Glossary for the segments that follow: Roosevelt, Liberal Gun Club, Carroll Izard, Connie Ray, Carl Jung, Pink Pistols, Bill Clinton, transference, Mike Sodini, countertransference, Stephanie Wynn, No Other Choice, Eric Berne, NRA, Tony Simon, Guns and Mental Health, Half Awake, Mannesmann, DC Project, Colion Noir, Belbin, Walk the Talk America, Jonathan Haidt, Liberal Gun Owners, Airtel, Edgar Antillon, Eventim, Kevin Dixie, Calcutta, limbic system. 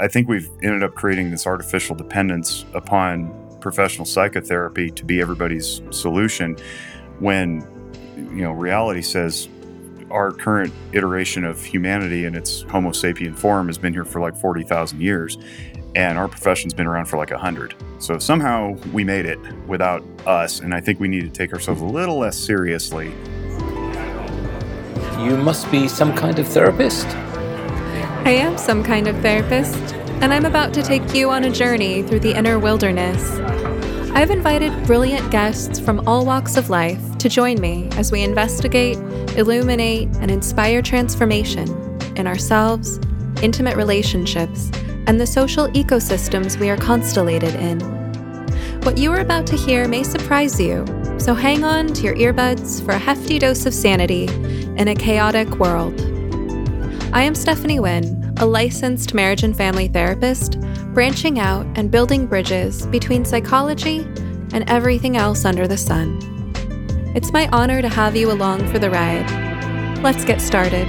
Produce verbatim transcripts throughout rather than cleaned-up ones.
I think we've ended up creating this artificial dependence upon professional psychotherapy to be everybody's solution when, you know, reality says our current iteration of humanity in its Homo sapien form has been here for like forty thousand years, and our profession's been around for like a hundred. So somehow we made it without us, and I think we need to take ourselves a little less seriously. You must be some kind of therapist. I am some kind of therapist, and I'm about to take you on a journey through the inner wilderness. I've invited brilliant guests from all walks of life to join me as we investigate, illuminate, and inspire transformation in ourselves, intimate relationships, and the social ecosystems we are constellated in. What you are about to hear may surprise you, so hang on to your earbuds for a hefty dose of sanity in a chaotic world. I am Stephanie Wynn, a licensed marriage and family therapist, branching out and building bridges between psychology and everything else under the sun. It's my honor to have you along for the ride. Let's get started.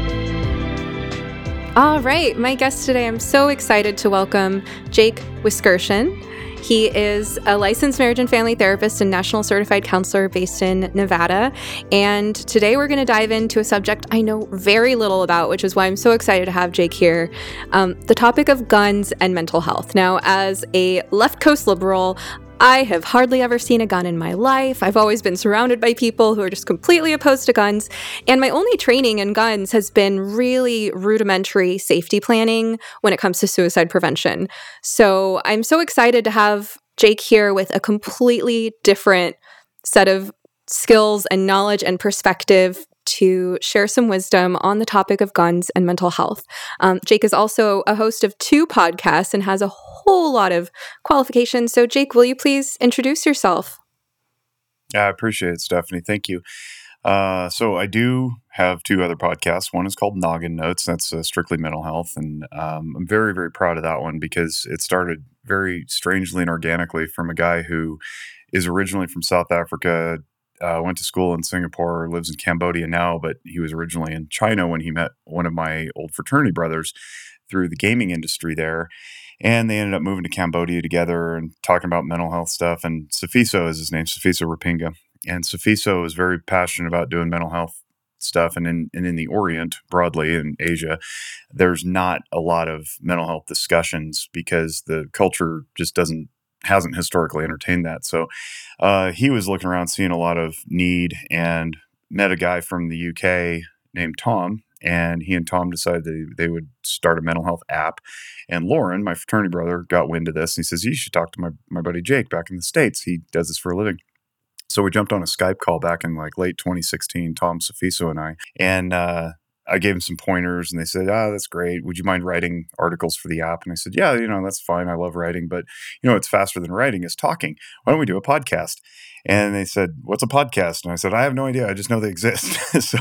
All right, my guest today, I'm so excited to welcome Jake Wiskerchen. He is a licensed marriage and family therapist and national certified counselor based in Nevada. And today we're going to dive into a subject I know very little about, which is why I'm so excited to have Jake here. Um, the topic of guns and mental health. Now, as a left coast liberal, I have hardly ever seen a gun in my life. I've always been surrounded by people who are just completely opposed to guns. And my only training in guns has been really rudimentary safety planning when it comes to suicide prevention. So I'm so excited to have Jake here with a completely different set of skills and knowledge and perspective to share some wisdom on the topic of guns and mental health. Um, Jake is also a host of two podcasts and has a whole lot of qualifications. So Jake, will you please introduce yourself? Yeah, I appreciate it, Stephanie. Thank you. Uh, so I do have two other podcasts. One is called Noggin Notes. That's uh, strictly mental health. And um, I'm very, very proud of that one because it started very strangely and organically from a guy who is originally from South Africa, Uh, went to school in Singapore, lives in Cambodia now, but he was originally in China when he met one of my old fraternity brothers through the gaming industry there. And they ended up moving to Cambodia together and talking about mental health stuff. And Sifiso is his name, Sifiso Lapinga. And Sifiso is very passionate about doing mental health stuff. And in, and in the Orient, broadly in Asia, there's not a lot of mental health discussions because the culture just doesn't hasn't historically entertained that. So uh, he was looking around, seeing a lot of need, and met a guy from the U K named Tom. And he and Tom decided that they would start a mental health app. And Lauren, my fraternity brother, got wind of this. And he says, you should talk to my, my buddy Jake back in the States. He does this for a living. So we jumped on a Skype call back in like late twenty sixteen, Tom, Sifiso, and I. And uh, I gave him some pointers, and they said, ah, that's great. Would you mind writing articles for the app? And I said, yeah, you know, that's fine. I love writing, but you know, it's faster than writing is talking. Why don't we do a podcast? And they said, what's a podcast? And I said, I have no idea. I just know they exist. So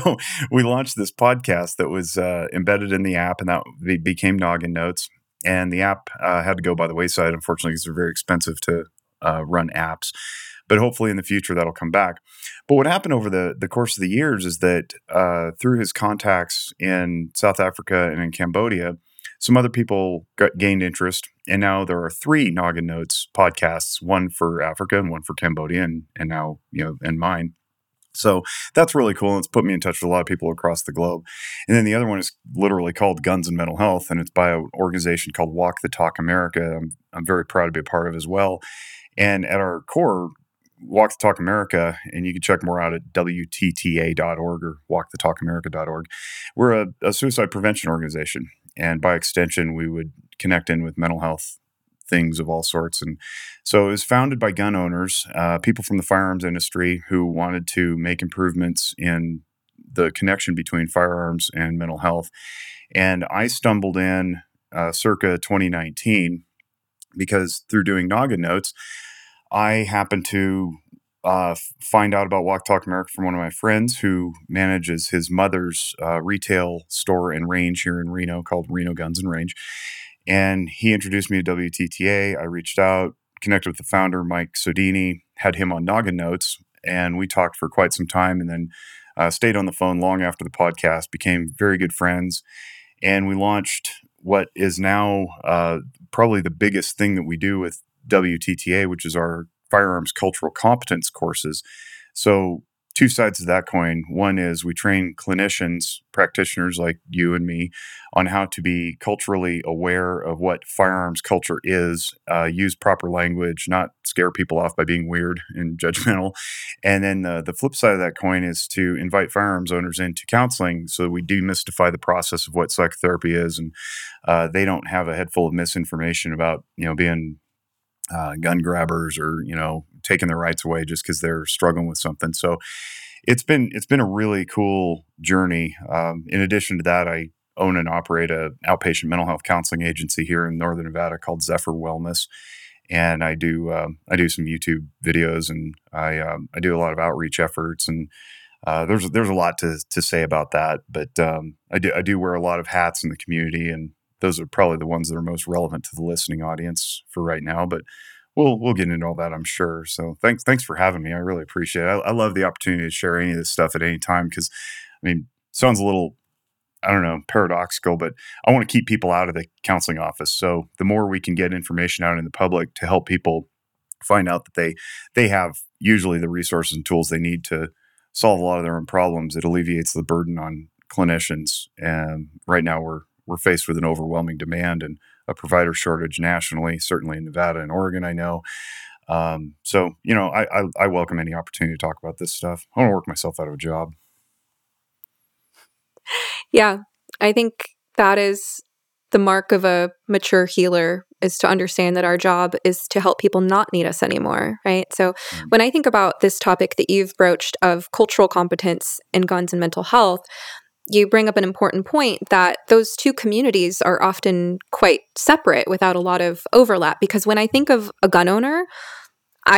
we launched this podcast that was uh, embedded in the app, and that became Noggin Notes. And the app uh, had to go by the wayside, unfortunately, because they're very expensive to uh, run apps. But hopefully in the future, that'll come back. But what happened over the, the course of the years is that uh, through his contacts in South Africa and in Cambodia, some other people got, gained interest. And now there are three Noggin Notes podcasts, one for Africa and one for Cambodia, and, and now, you know, and mine. So that's really cool. It's put me in touch with a lot of people across the globe. And then the other one is literally called Guns and Mental Health, and it's by an organization called Walk the Talk America. I'm, I'm very proud to be a part of as well. And at our core, Walk the Talk America, and you can check more out at W T T A dot org or walk the talk america dot org. We're a, a suicide prevention organization, and by extension, we would connect in with mental health things of all sorts. And so it was founded by gun owners, uh, people from the firearms industry who wanted to make improvements in the connection between firearms and mental health. And I stumbled in uh, circa twenty nineteen because through doing Noggin Notes, I happened to uh, find out about Walk Talk America from one of my friends who manages his mother's uh, retail store and range here in Reno called Reno Guns and Range. And he introduced me to W T T A. I reached out, connected with the founder, Mike Sodini, had him on Noggin Notes, and we talked for quite some time and then uh, stayed on the phone long after the podcast, became very good friends. And we launched what is now uh, probably the biggest thing that we do with W T T A, which is our firearms cultural competence courses. So two sides of that coin. One is we train clinicians, practitioners like you and me, on how to be culturally aware of what firearms culture is, uh, use proper language, not scare people off by being weird and judgmental. And then the, the flip side of that coin is to invite firearms owners into counseling so that we demystify the process of what psychotherapy is, and uh, they don't have a head full of misinformation about, you know, being Uh, gun grabbers or, you know, taking their rights away just because they're struggling with something. So it's been it's been a really cool journey. Um, in addition to that, I own and operate a outpatient mental health counseling agency here in Northern Nevada called Zephyr Wellness, and I do um, I do some YouTube videos, and I um, I do a lot of outreach efforts, and uh, there's there's a lot to to say about that, but um, I do I do wear a lot of hats in the community, and those are probably the ones that are most relevant to the listening audience for right now, but we'll we'll get into all that, I'm sure. So thanks thanks for having me. I really appreciate it. I, I love the opportunity to share any of this stuff at any time because, I mean, it sounds a little, I don't know, paradoxical, but I want to keep people out of the counseling office. So the more we can get information out in the public to help people find out that they they have usually the resources and tools they need to solve a lot of their own problems, it alleviates the burden on clinicians. And right now we're We're faced with an overwhelming demand and a provider shortage nationally, certainly in Nevada and Oregon, I know. Um, so, you know, I, I, I welcome any opportunity to talk about this stuff. I want to work myself out of a job. Yeah, I think that is the mark of a mature healer, is to understand that our job is to help people not need us anymore, right? So mm-hmm. when I think about this topic that you've broached of cultural competence in guns and mental health, you bring up an important point that those two communities are often quite separate without a lot of overlap. Because when I think of a gun owner,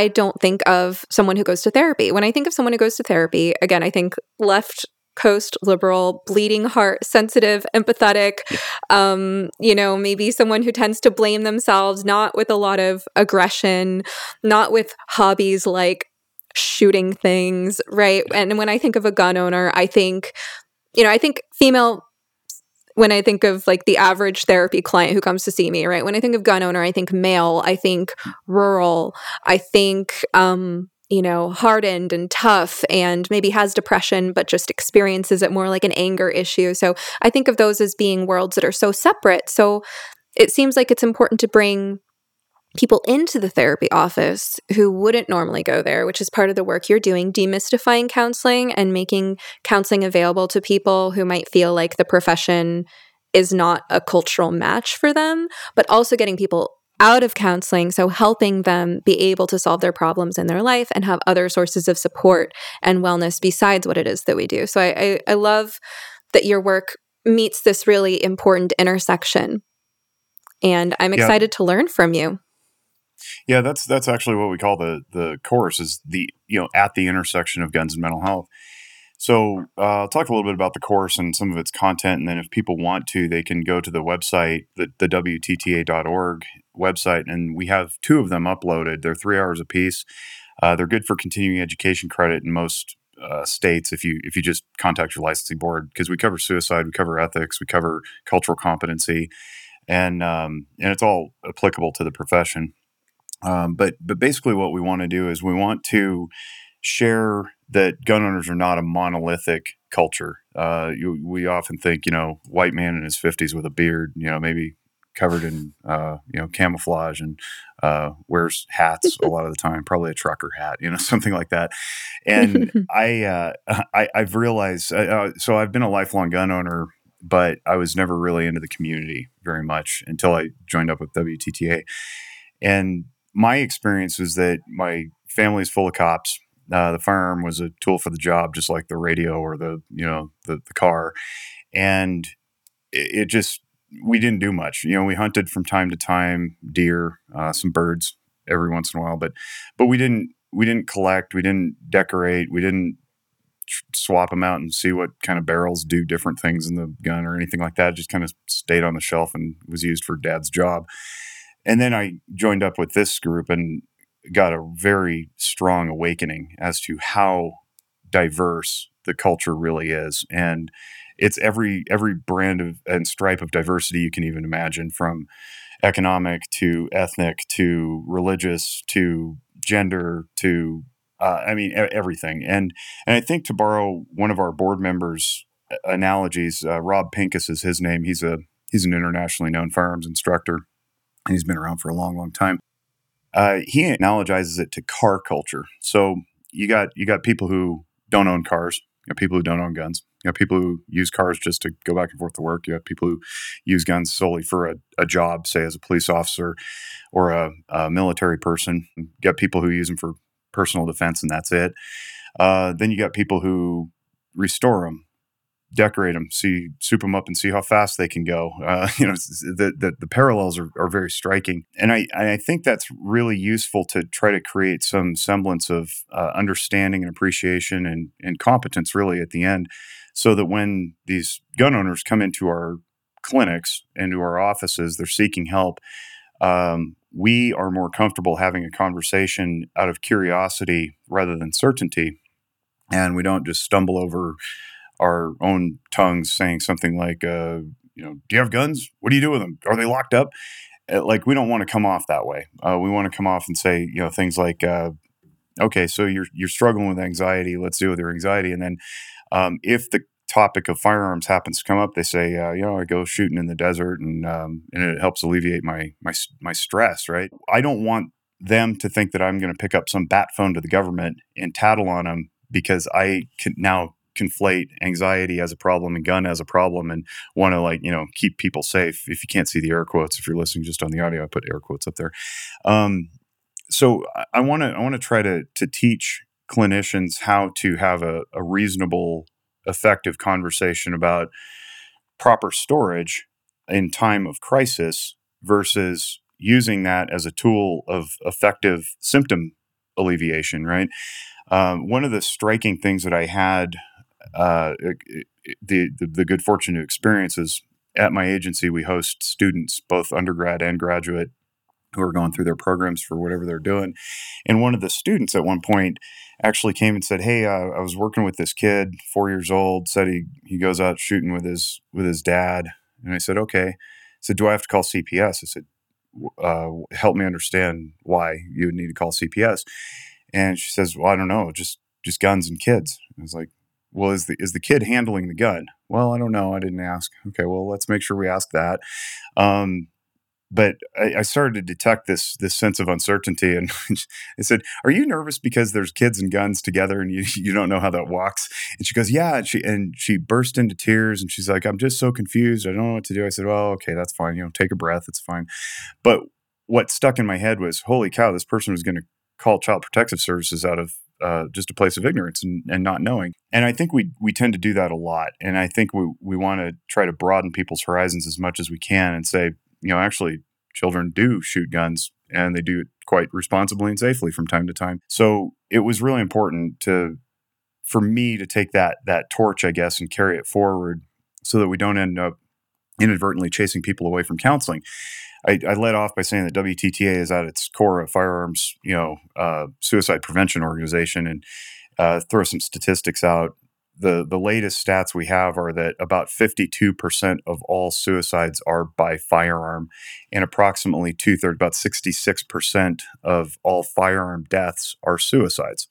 I don't think of someone who goes to therapy. When I think of someone who goes to therapy, again, I think left coast, liberal, bleeding heart, sensitive, empathetic, um, you know, maybe someone who tends to blame themselves, not with a lot of aggression, not with hobbies like shooting things, right? And when I think of a gun owner, I think... You know, I think female, when I think of like the average therapy client who comes to see me, right? When I think of gun owner, I think male, I think rural, I think, um, you know, hardened and tough and maybe has depression, but just experiences it more like an anger issue. So I think of those as being worlds that are so separate. So it seems like it's important to bring people into the therapy office who wouldn't normally go there, which is part of the work you're doing, demystifying counseling and making counseling available to people who might feel like the profession is not a cultural match for them, but also getting people out of counseling, so helping them be able to solve their problems in their life and have other sources of support and wellness besides what it is that we do. So I, I, I love that your work meets this really important intersection, and I'm excited yeah. to learn from you. Yeah, that's that's actually what we call the the course, is the, you know, at the intersection of guns and mental health. So uh, I'll talk a little bit about the course and some of its content, and then if people want to, they can go to the website, the, the W T T A dot org website, and we have two of them uploaded. They're three hours apiece. Uh, they're good for continuing education credit in most uh, states if you if you just contact your licensing board, because we cover suicide, we cover ethics, we cover cultural competency, and um, and it's all applicable to the profession. Um, but but basically what we want to do is we want to share that gun owners are not a monolithic culture. Uh, you, we often think, you know, white man in his fifties with a beard, you know, maybe covered in, uh, you know, camouflage and uh, wears hats a lot of the time, probably a trucker hat, you know, something like that. And I, uh, I, I've realized, uh, so I've been a lifelong gun owner, but I was never really into the community very much until I joined up with W T T A. And my experience was that my family is full of cops. Uh, the firearm was a tool for the job, just like the radio or the, you know, the, the car. And it, it just, we didn't do much. You know, we hunted from time to time, deer, uh, some birds every once in a while, but, but we didn't, we didn't collect, we didn't decorate, we didn't tr- swap them out and see what kind of barrels do different things in the gun or anything like that. It just kind of stayed on the shelf and was used for dad's job. And then I joined up with this group and got a very strong awakening as to how diverse the culture really is. And it's every every brand of and stripe of diversity you can even imagine, from economic to ethnic to religious to gender to uh, I mean everything. And and I think, to borrow one of our board members' analogies, uh, Rob Pincus is his name. He's a he's an internationally known firearms instructor, and he's been around for a long, long time. Uh, he analogizes it to car culture. So you got you got people who don't own cars, you got people who don't own guns, you got people who use cars just to go back and forth to work, you got people who use guns solely for a, a job, say as a police officer or a, a military person, you got people who use them for personal defense and that's it. Uh, then you got people who restore them, decorate them, see, soup them up and see how fast they can go. Uh, you know, the, the, the parallels are, are very striking. And I, I think that's really useful to try to create some semblance of uh, understanding and appreciation and, and competence really at the end, so that when these gun owners come into our clinics and to our offices, they're seeking help. Um, we are more comfortable having a conversation out of curiosity rather than certainty. And we don't just stumble over our own tongues saying something like, uh, you know, do you have guns? What do you do with them? Are they locked up? Like, we don't want to come off that way. Uh, we want to come off and say, you know, things like, uh, okay, so you're, you're struggling with anxiety. Let's deal with your anxiety. And then um, if the topic of firearms happens to come up, they say, uh, you know, I go shooting in the desert and, um, and it helps alleviate my, my, my stress. Right. I don't want them to think that I'm going to pick up some bat phone to the government and tattle on them because I can now conflate anxiety as a problem and gun as a problem and want to, like, you know, keep people safe. If you can't see the air quotes, if you're listening just on the audio, I put air quotes up there. Um, so I want to, I want to try to, to teach clinicians how to have a, a reasonable, effective conversation about proper storage in time of crisis versus using that as a tool of effective symptom alleviation. Right. Um, one of the striking things that I had, Uh, the, the the good fortune to experience is, at my agency, we host students, both undergrad and graduate, who are going through their programs for whatever they're doing. And one of the students at one point actually came and said, "Hey, uh, I was working with this kid, four years old. Said he he goes out shooting with his with his dad." And I said, "Okay." I said, "Do I have to call C P S?" I said, uh, "Help me understand why you would need to call C P S." And she says, "Well, I don't know, just just guns and kids." I was like, "Well, is the is the kid handling the gun?" "Well, I don't know. I didn't ask." "Okay, well, let's make sure we ask that." Um, but I, I started to detect this this sense of uncertainty, and I said, "Are you nervous because there's kids and guns together, and you you don't know how that walks?" And she goes, "Yeah." And she and she burst into tears, and she's like, "I'm just so confused. I don't know what to do." I said, "Well, okay, that's fine. You know, take a breath. It's fine." But what stuck in my head was, "Holy cow! This person was going to call Child Protective Services out of." Uh, just a place of ignorance and, and not knowing. And I think we we tend to do that a lot. And I think we, we want to try to broaden people's horizons as much as we can and say, you know, actually, children do shoot guns, and they do it quite responsibly and safely from time to time. So it was really important to for me to take that that torch, I guess, and carry it forward so that we don't end up inadvertently chasing people away from counseling. I, I led off by saying that W T T A is at its core a firearms, you know, uh, suicide prevention organization, and uh, throw some statistics out. The the latest stats we have are that about fifty-two percent of all suicides are by firearm, and approximately two-thirds, about sixty-six percent of all firearm deaths are suicides.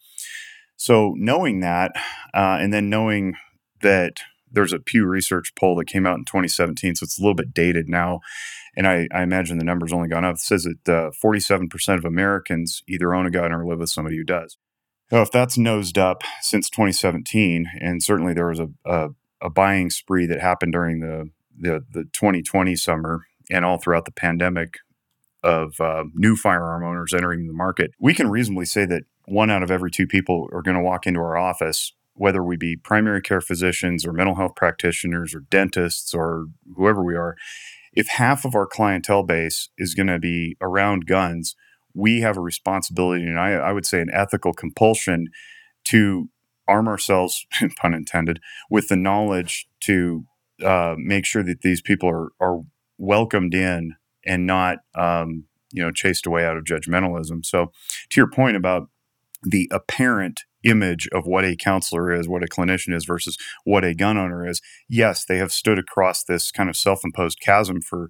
So knowing that, uh, and then knowing that there's a Pew Research poll that came out in twenty seventeen, so it's a little bit dated now, and I, I imagine the number's only gone up. It says that uh, forty-seven percent of Americans either own a gun or live with somebody who does. So if that's nosed up since twenty seventeen, and certainly there was a a, a buying spree that happened during the, the, the twenty twenty summer and all throughout the pandemic of uh, new firearm owners entering the market, we can reasonably say that one out of every two people are going to walk into our office, whether we be primary care physicians or mental health practitioners or dentists or whoever we are. If half of our clientele base is going to be around guns, we have a responsibility, and I, I would say an ethical compulsion, to arm ourselves, pun intended, with the knowledge to uh, make sure that these people are, are welcomed in and not, um, you know, chased away out of judgmentalism. So to your point about the apparent image of what a counselor is, what a clinician is versus what a gun owner is. Yes, they have stood across this kind of self-imposed chasm for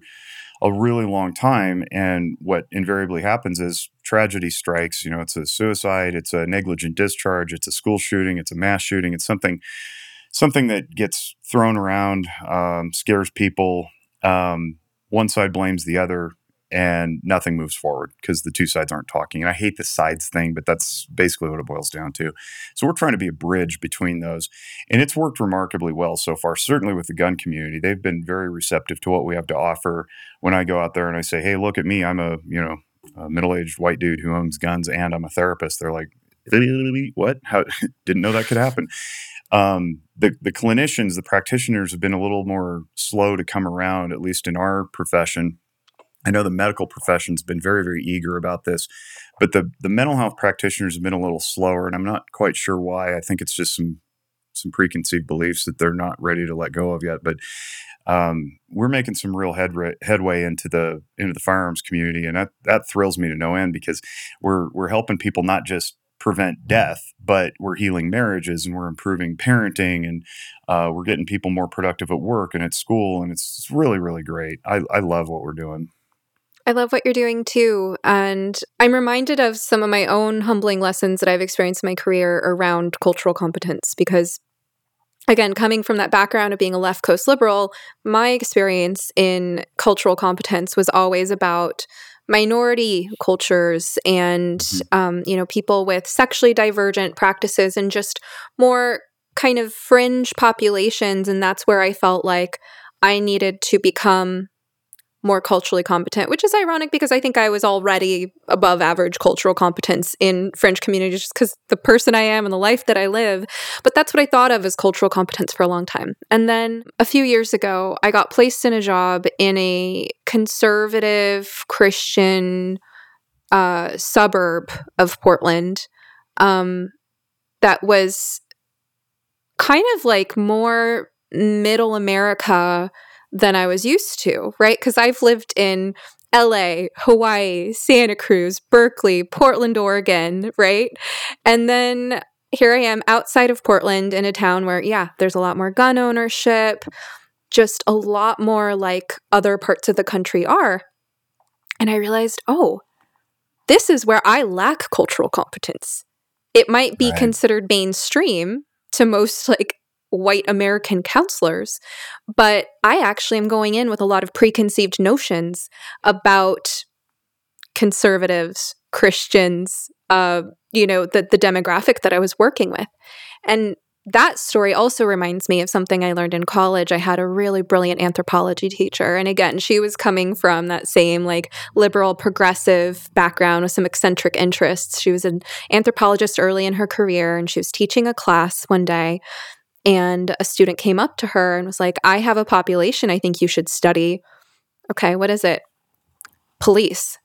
a really long time. And what invariably happens is tragedy strikes. You know, it's a suicide, it's a negligent discharge, it's a school shooting, it's a mass shooting, it's something something that gets thrown around, um, scares people. Um, one side blames the other, and nothing moves forward because the two sides aren't talking. And I hate the sides thing, but that's basically what it boils down to. So we're trying to be a bridge between those. And it's worked remarkably well so far, certainly with the gun community. They've been very receptive to what we have to offer. When I go out there and I say, hey, look at me, I'm a, you know, a middle-aged white dude who owns guns and I'm a therapist. They're like, what? How? Didn't know that could happen. Um, the, the clinicians, the practitioners have been a little more slow to come around, at least in our profession. I know the medical profession's been very, very eager about this, but the the mental health practitioners have been a little slower, and I'm not quite sure why. I think it's just some some preconceived beliefs that they're not ready to let go of yet. But um, we're making some real head re- headway into the into the firearms community, and that that thrills me to no end because we're we're helping people not just prevent death, but we're healing marriages and we're improving parenting and uh, we're getting people more productive at work and at school, and it's, it's really, really great. I, I love what we're doing. I love what you're doing too. And I'm reminded of some of my own humbling lessons that I've experienced in my career around cultural competence, because again, coming from that background of being a left coast liberal, my experience in cultural competence was always about minority cultures and, um, you know, people with sexually divergent practices and just more kind of fringe populations. And that's where I felt like I needed to become more culturally competent, which is ironic because I think I was already above average cultural competence in French communities just because the person I am and the life that I live. But that's what I thought of as cultural competence for a long time. And then a few years ago, I got placed in a job in a conservative Christian uh, suburb of Portland um, that was kind of like more middle America than I was used to, right? Because I've lived in L A, Hawaii, Santa Cruz, Berkeley, Portland, Oregon, right? And then here I am outside of Portland in a town where, yeah, there's a lot more gun ownership, just a lot more like other parts of the country are. And I realized, oh, this is where I lack cultural competence. It might be right. Considered mainstream to most like white American counselors, but I actually am going in with a lot of preconceived notions about conservatives, Christians, uh, you know, the, the demographic that I was working with. And that story also reminds me of something I learned in college. I had a really brilliant anthropology teacher. And again, she was coming from that same like liberal progressive background with some eccentric interests. She was an anthropologist early in her career, and she was teaching a class one day. And a student came up to her and was like, I have a population I think you should study. Okay, what is it? Police.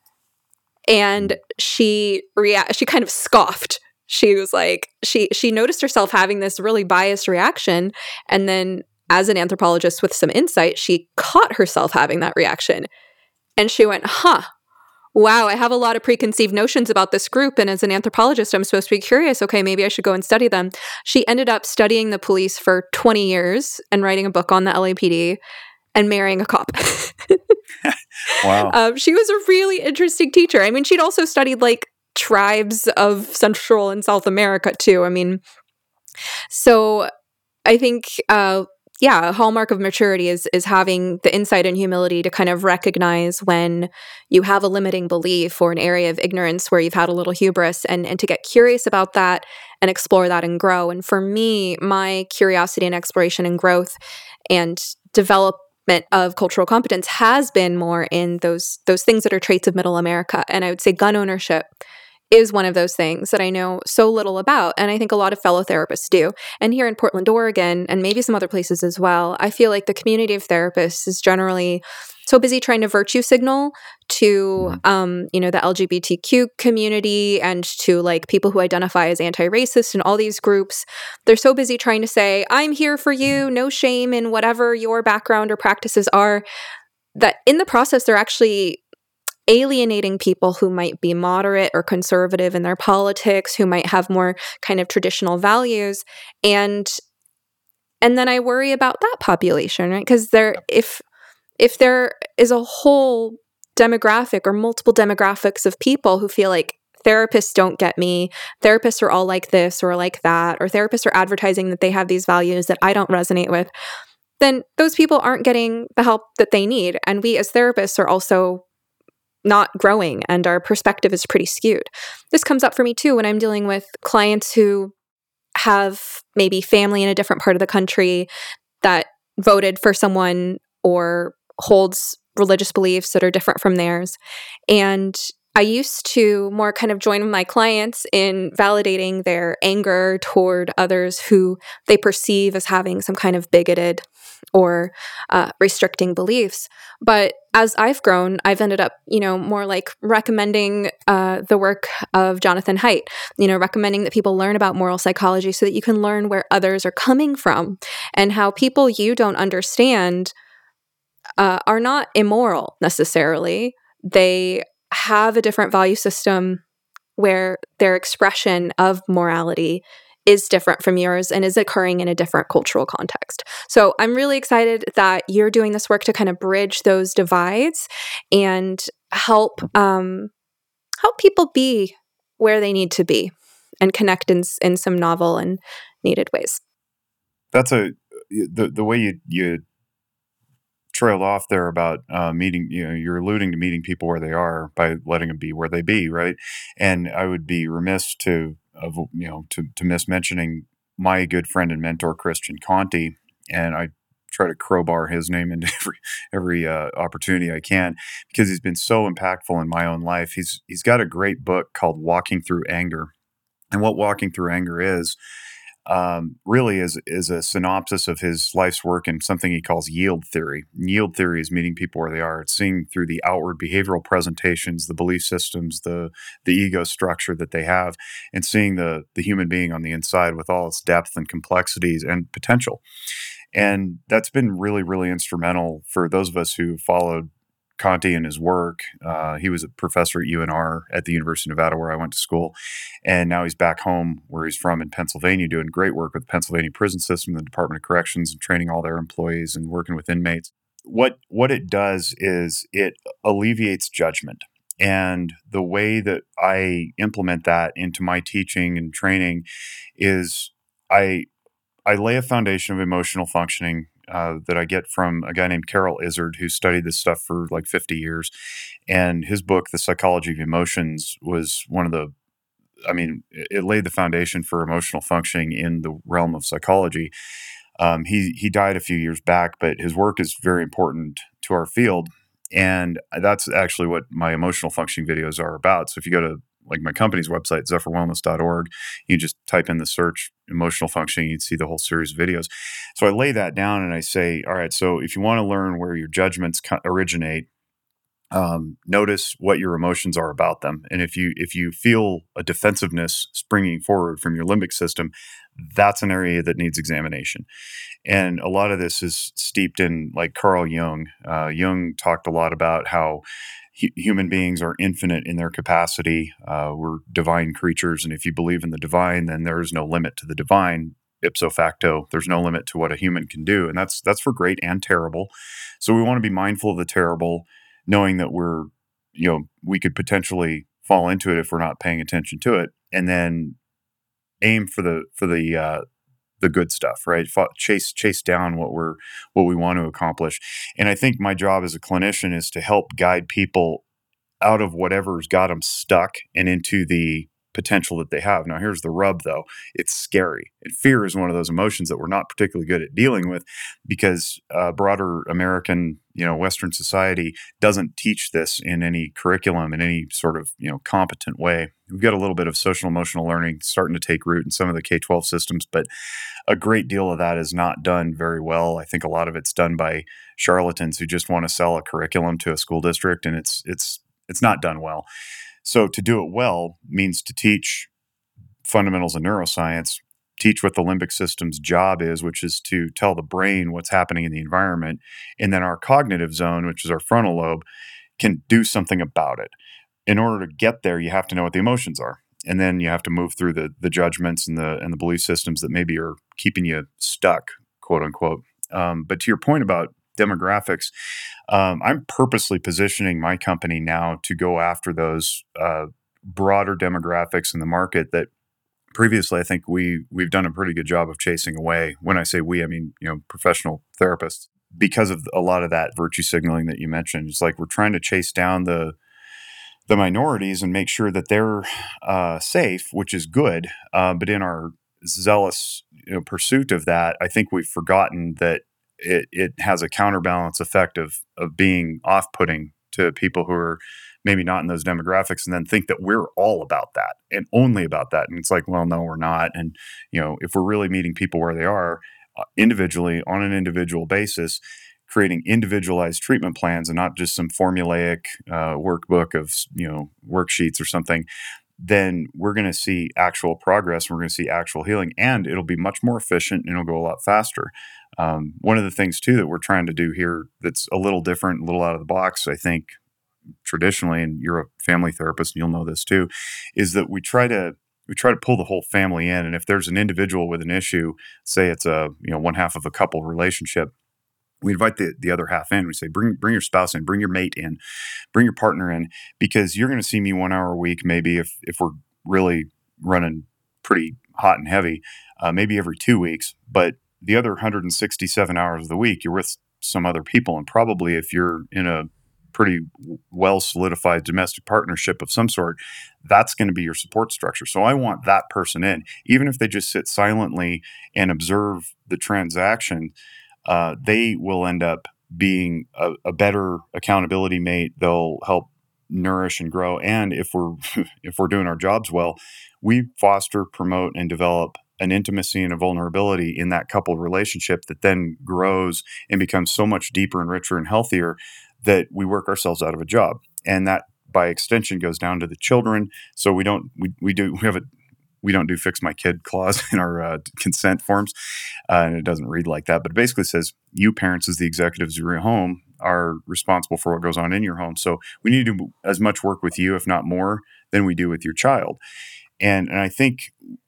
And she rea- she kind of scoffed. She was like, she she noticed herself having this really biased reaction. And then as an anthropologist with some insight, she caught herself having that reaction. And she went, huh, wow, I have a lot of preconceived notions about this group, and as an anthropologist, I'm supposed to be curious. Okay, maybe I should go and study them. She ended up studying the police for twenty years and writing a book on the L A P D and marrying a cop. Wow. Um, she was a really interesting teacher. I mean, she'd also studied, like, tribes of Central and South America, too. I mean, so I think... Uh, Yeah, a hallmark of maturity is is having the insight and humility to kind of recognize when you have a limiting belief or an area of ignorance where you've had a little hubris, and, and to get curious about that and explore that and grow. And for me, my curiosity and exploration and growth and development of cultural competence has been more in those those things that are traits of middle America. And I would say gun ownership is one of those things that I know so little about. And I think a lot of fellow therapists do. And here in Portland, Oregon, and maybe some other places as well, I feel like the community of therapists is generally so busy trying to virtue signal to, um, you know, the L G B T Q community and to like people who identify as anti-racist and all these groups. They're so busy trying to say, I'm here for you, no shame in whatever your background or practices are, that in the process, they're actually alienating people who might be moderate or conservative in their politics, who might have more kind of traditional values. And and then I worry about that population, right? Because there, if if there is a whole demographic or multiple demographics of people who feel like therapists don't get me, therapists are all like this or like that, or therapists are advertising that they have these values that I don't resonate with, then those people aren't getting the help that they need. And we as therapists are also not growing, and our perspective is pretty skewed. This comes up for me too when I'm dealing with clients who have maybe family in a different part of the country that voted for someone or holds religious beliefs that are different from theirs. And I used to more kind of join my clients in validating their anger toward others who they perceive as having some kind of bigoted or uh, restricting beliefs. But as I've grown, I've ended up, you know, more like recommending uh, the work of Jonathan Haidt, you know, recommending that people learn about moral psychology so that you can learn where others are coming from and how people you don't understand uh, are not immoral necessarily. They have a different value system where their expression of morality is different from yours and is occurring in a different cultural context. So I'm really excited that you're doing this work to kind of bridge those divides and help um, help people be where they need to be and connect in in some novel and needed ways. That's a the the way you you. trailed off there about uh, meeting, you know, you're alluding to meeting people where they are by letting them be where they be, right? And I would be remiss to, uh, you know, to, to miss mentioning my good friend and mentor, Christian Conti, and I try to crowbar his name into every every uh, opportunity I can because he's been so impactful in my own life. He's He's got a great book called Walking Through Anger. And what Walking Through Anger is, Um, really is is a synopsis of his life's work in something he calls yield theory. Yield theory is meeting people where they are. It's seeing through the outward behavioral presentations, the belief systems, the the ego structure that they have, and seeing the the human being on the inside with all its depth and complexities and potential. And that's been really, really instrumental for those of us who followed Conti and his work. Uh, he was a professor at U N R at the University of Nevada, where I went to school. And now he's back home where he's from in Pennsylvania, doing great work with the Pennsylvania prison system, the Department of Corrections, and training all their employees and working with inmates. What, what it does is it alleviates judgment. And the way that I implement that into my teaching and training is I, I lay a foundation of emotional functioning Uh, that I get from a guy named Carroll Izard, who studied this stuff for like fifty years. And his book, The Psychology of Emotions, was one of the, I mean, it laid the foundation for emotional functioning in the realm of psychology. Um, he, he died a few years back, but his work is very important to our field. And that's actually what my emotional functioning videos are about. So if you go to like my company's website, zephyr wellness dot org, you just type in the search emotional functioning, you'd see the whole series of videos. So I lay that down and I say, all right, so if you want to learn where your judgments originate, um, notice what your emotions are about them. And if you, if you feel a defensiveness springing forward from your limbic system, that's an area that needs examination. And a lot of this is steeped in like Carl Jung. Uh, Jung talked a lot about how human beings are infinite in their capacity. Uh, we're divine creatures. And if you believe in the divine, then there is no limit to the divine. Ipso facto, there's no limit to what a human can do. And that's that's for great and terrible. So we want to be mindful of the terrible, knowing that we're, you know, we could potentially fall into it if we're not paying attention to it. And then aim for the for the uh, the good stuff, right? Chase chase down what we're what we want to accomplish. And I think my job as a clinician is to help guide people out of whatever's got them stuck and into the potential that they have. Now, here's the rub, though. It's scary. And fear is one of those emotions that we're not particularly good at dealing with because uh, broader American, you know, Western society doesn't teach this in any curriculum in any sort of, you know, competent way. We've got a little bit of social emotional learning starting to take root in some of the K twelve systems, but a great deal of that is not done very well. I think a lot of it's done by charlatans who just want to sell a curriculum to a school district, and it's it's it's not done well. So to do it well means to teach fundamentals of neuroscience, teach what the limbic system's job is, which is to tell the brain what's happening in the environment. And then our cognitive zone, which is our frontal lobe, can do something about it. In order to get there, you have to know what the emotions are. And then you have to move through the the judgments and the and the belief systems that maybe are keeping you stuck, quote unquote. Um, but to your point about demographics, um, I'm purposely positioning my company now to go after those uh, broader demographics in the market that previously I think we we've done a pretty good job of chasing away. When I say we, I mean, you know, professional therapists, because of a lot of that virtue signaling that you mentioned. It's like we're trying to chase down the the minorities and make sure that they're uh, safe, which is good. Uh, but in our zealous you know, pursuit of that, I think we've forgotten that it, it has a counterbalance effect of of being off-putting to people who are maybe not in those demographics, and then think that we're all about that and only about that. And it's like, well, no, we're not. And you know, if we're really meeting people where they are uh, individually on an individual basis, creating individualized treatment plans and not just some formulaic uh, workbook of, you know, worksheets or something, then we're going to see actual progress. We're going to see actual healing, and it'll be much more efficient and it'll go a lot faster. Um, one of the things too that we're trying to do here that's a little different, a little out of the box, I think traditionally, and you're a family therapist and you'll know this too, is that we try to We try to pull the whole family in. And if there's an individual with an issue, say it's a you know one half of a couple relationship, we invite the, the other half in. We say, bring bring your spouse in, bring your mate in, bring your partner in, because you're going to see me one hour a week, maybe if if we're really running pretty hot and heavy, uh, maybe every two weeks. But the other one hundred sixty-seven hours of the week, you're with some other people. And probably if you're in a pretty well solidified domestic partnership of some sort, that's going to be your support structure. So I want that person in, even if they just sit silently and observe the transaction. Uh, they will end up being a, a better accountability mate. They'll help nourish and grow. And if we're if we're doing our jobs well, we foster, promote, and develop an intimacy and a vulnerability in that couple relationship that then grows and becomes so much deeper and richer and healthier that we work ourselves out of a job. And that, by extension, goes down to the children. So we don't we we do we have a We don't do fix my kid clause in our uh, consent forms, uh, and it doesn't read like that. But it basically says, you parents as the executives of your home are responsible for what goes on in your home. So we need to do as much work with you, if not more, than we do with your child. And, and I think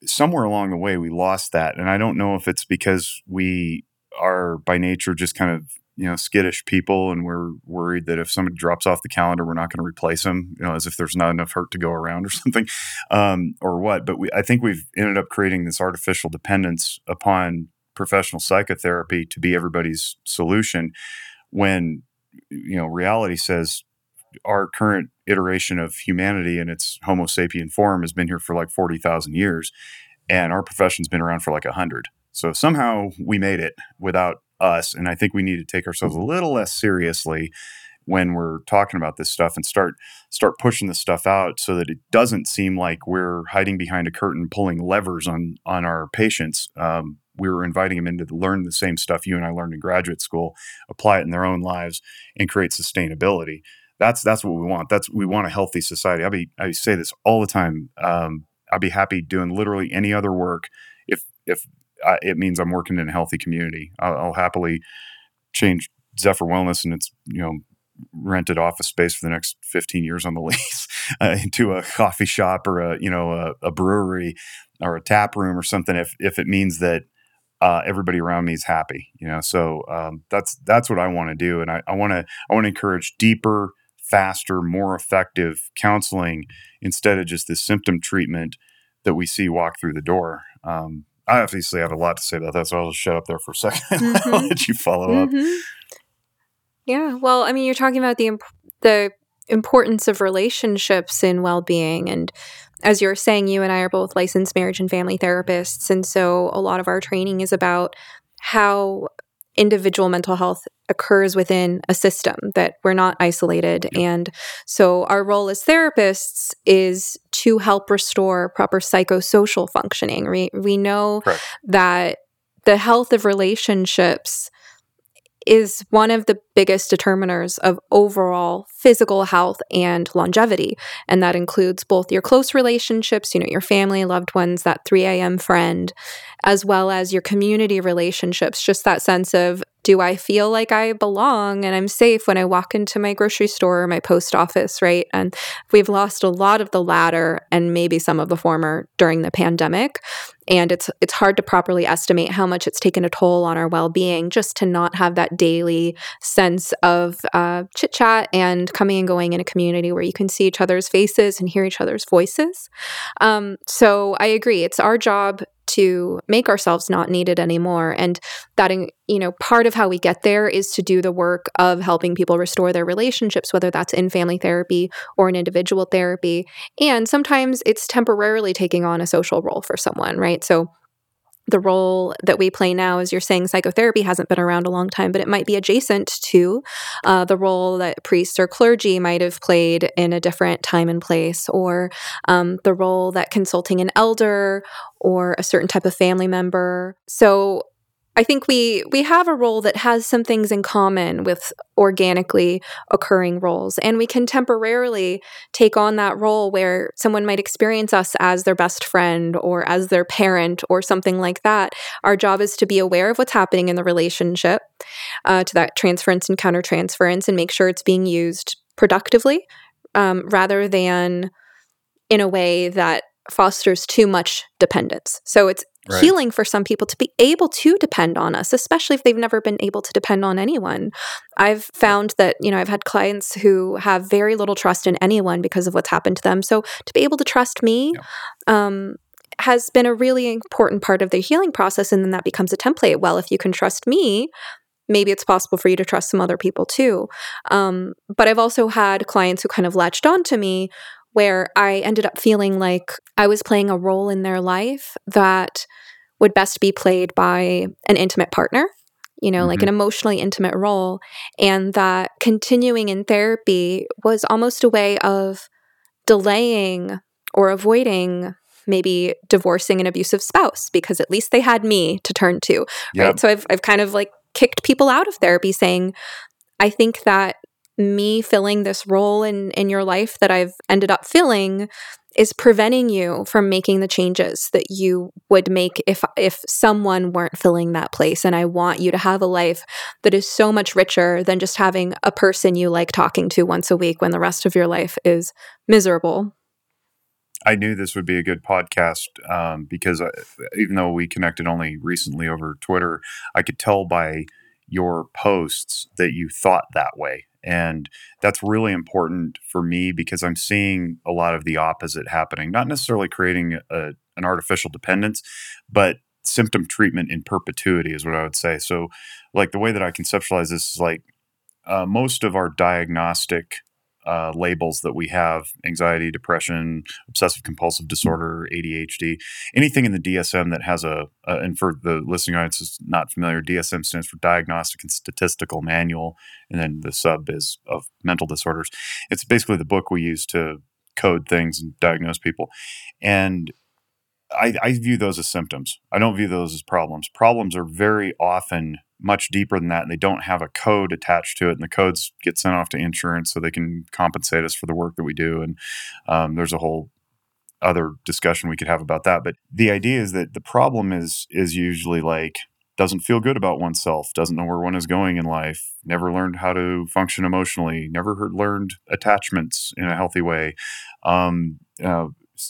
somewhere along the way, we lost that. And I don't know if it's because we are by nature just kind of you know, skittish people, and we're worried that if somebody drops off the calendar, we're not going to replace them, you know, as if there's not enough hurt to go around or something, um, or what. But we, I think we've ended up creating this artificial dependence upon professional psychotherapy to be everybody's solution, when, you know, reality says our current iteration of humanity and its Homo sapien form has been here for like forty thousand years, and our profession's been around for like a hundred. So somehow we made it without us. And I think we need to take ourselves a little less seriously when we're talking about this stuff, and start start pushing this stuff out so that it doesn't seem like we're hiding behind a curtain, pulling levers on on our patients. Um, we were inviting them in to learn the same stuff you and I learned in graduate school, apply it in their own lives, and create sustainability. That's that's what we want. That's we want a healthy society. I be I say this all the time. Um, I'd be happy doing literally any other work if if. I, it means I'm working in a healthy community. I'll, I'll happily change Zephyr Wellness and its, you know, rented office space for the next fifteen years on the lease uh, into a coffee shop or a, you know, a, a brewery or a tap room or something, if if it means that uh, everybody around me is happy, you know. So um, that's that's what I want to do, and I want to I want to encourage deeper, faster, more effective counseling instead of just this symptom treatment that we see walk through the door. Um, I obviously have a lot to say about that, so I'll just shut up there for a second. Mm-hmm. I'll let you follow mm-hmm. up. Yeah, well, I mean, you're talking about the imp- the importance of relationships in well-being, and as you're saying, you and I are both licensed marriage and family therapists, and so a lot of our training is about how individual mental health occurs within a system, that we're not isolated. Yep. And so our role as therapists is to help restore proper psychosocial functioning. We, we know Correct. That the health of relationships is one of the biggest determiners of overall physical health and longevity. And that includes both your close relationships, you know, your family, loved ones, that three a.m. friend, as well as your community relationships, just that sense of do I feel like I belong and I'm safe when I walk into my grocery store or my post office, right? And we've lost a lot of the latter and maybe some of the former during the pandemic. And it's it's hard to properly estimate how much it's taken a toll on our well-being just to not have that daily sense of uh, chit-chat and coming and going in a community where you can see each other's faces and hear each other's voices. Um, so I agree. It's our job to make ourselves not needed anymore. And that, you know, part of how we get there is to do the work of helping people restore their relationships, whether that's in family therapy or in individual therapy. And sometimes it's temporarily taking on a social role for someone, right? So the role that we play now, as you're saying, psychotherapy hasn't been around a long time, but it might be adjacent to uh, the role that priests or clergy might have played in a different time and place, or um, the role that consulting an elder or a certain type of family member. So I think we we have a role that has some things in common with organically occurring roles, and we can temporarily take on that role where someone might experience us as their best friend or as their parent or something like that. Our job is to be aware of what's happening in the relationship, uh, to that transference and countertransference, and make sure it's being used productively um, rather than in a way that fosters too much dependence. So it's Right. healing for some people to be able to depend on us, especially if they've never been able to depend on anyone. I've found that, you know, I've had clients who have very little trust in anyone because of what's happened to them. So to be able to trust me yeah. um, has been a really important part of their healing process. And then that becomes a template. Well, if you can trust me, maybe it's possible for you to trust some other people too. Um, but I've also had clients who kind of latched on to me where I ended up feeling like I was playing a role in their life that would best be played by an intimate partner, you know, mm-hmm. like an emotionally intimate role. And that continuing in therapy was almost a way of delaying or avoiding maybe divorcing an abusive spouse, because at least they had me to turn to, yep. right? So I've I've kind of like kicked people out of therapy saying, I think that me filling this role in, in your life that I've ended up filling is preventing you from making the changes that you would make if if someone weren't filling that place. And I want you to have a life that is so much richer than just having a person you like talking to once a week when the rest of your life is miserable. I knew this would be a good podcast um, because I, even though we connected only recently over Twitter, I could tell by your posts that you thought that way. And that's really important for me because I'm seeing a lot of the opposite happening, not necessarily creating a, an artificial dependence, but symptom treatment in perpetuity is what I would say. So like the way that I conceptualize this is like uh, most of our diagnostic uh, labels that we have, anxiety, depression, obsessive compulsive disorder, A D H D, anything in the D S M that has a, uh, and for the listening audience is not familiar, D S M stands for Diagnostic and Statistical Manual. And then the sub is of mental disorders. It's basically the book we use to code things and diagnose people. And I, I view those as symptoms. I don't view those as problems. Problems are very often much deeper than that, and they don't have a code attached to it, and the codes get sent off to insurance so they can compensate us for the work that we do. And um, there's a whole other discussion we could have about that. But the idea is that the problem is is usually like doesn't feel good about oneself, doesn't know where one is going in life, never learned how to function emotionally, never heard, learned attachments in a healthy way. Um, uh,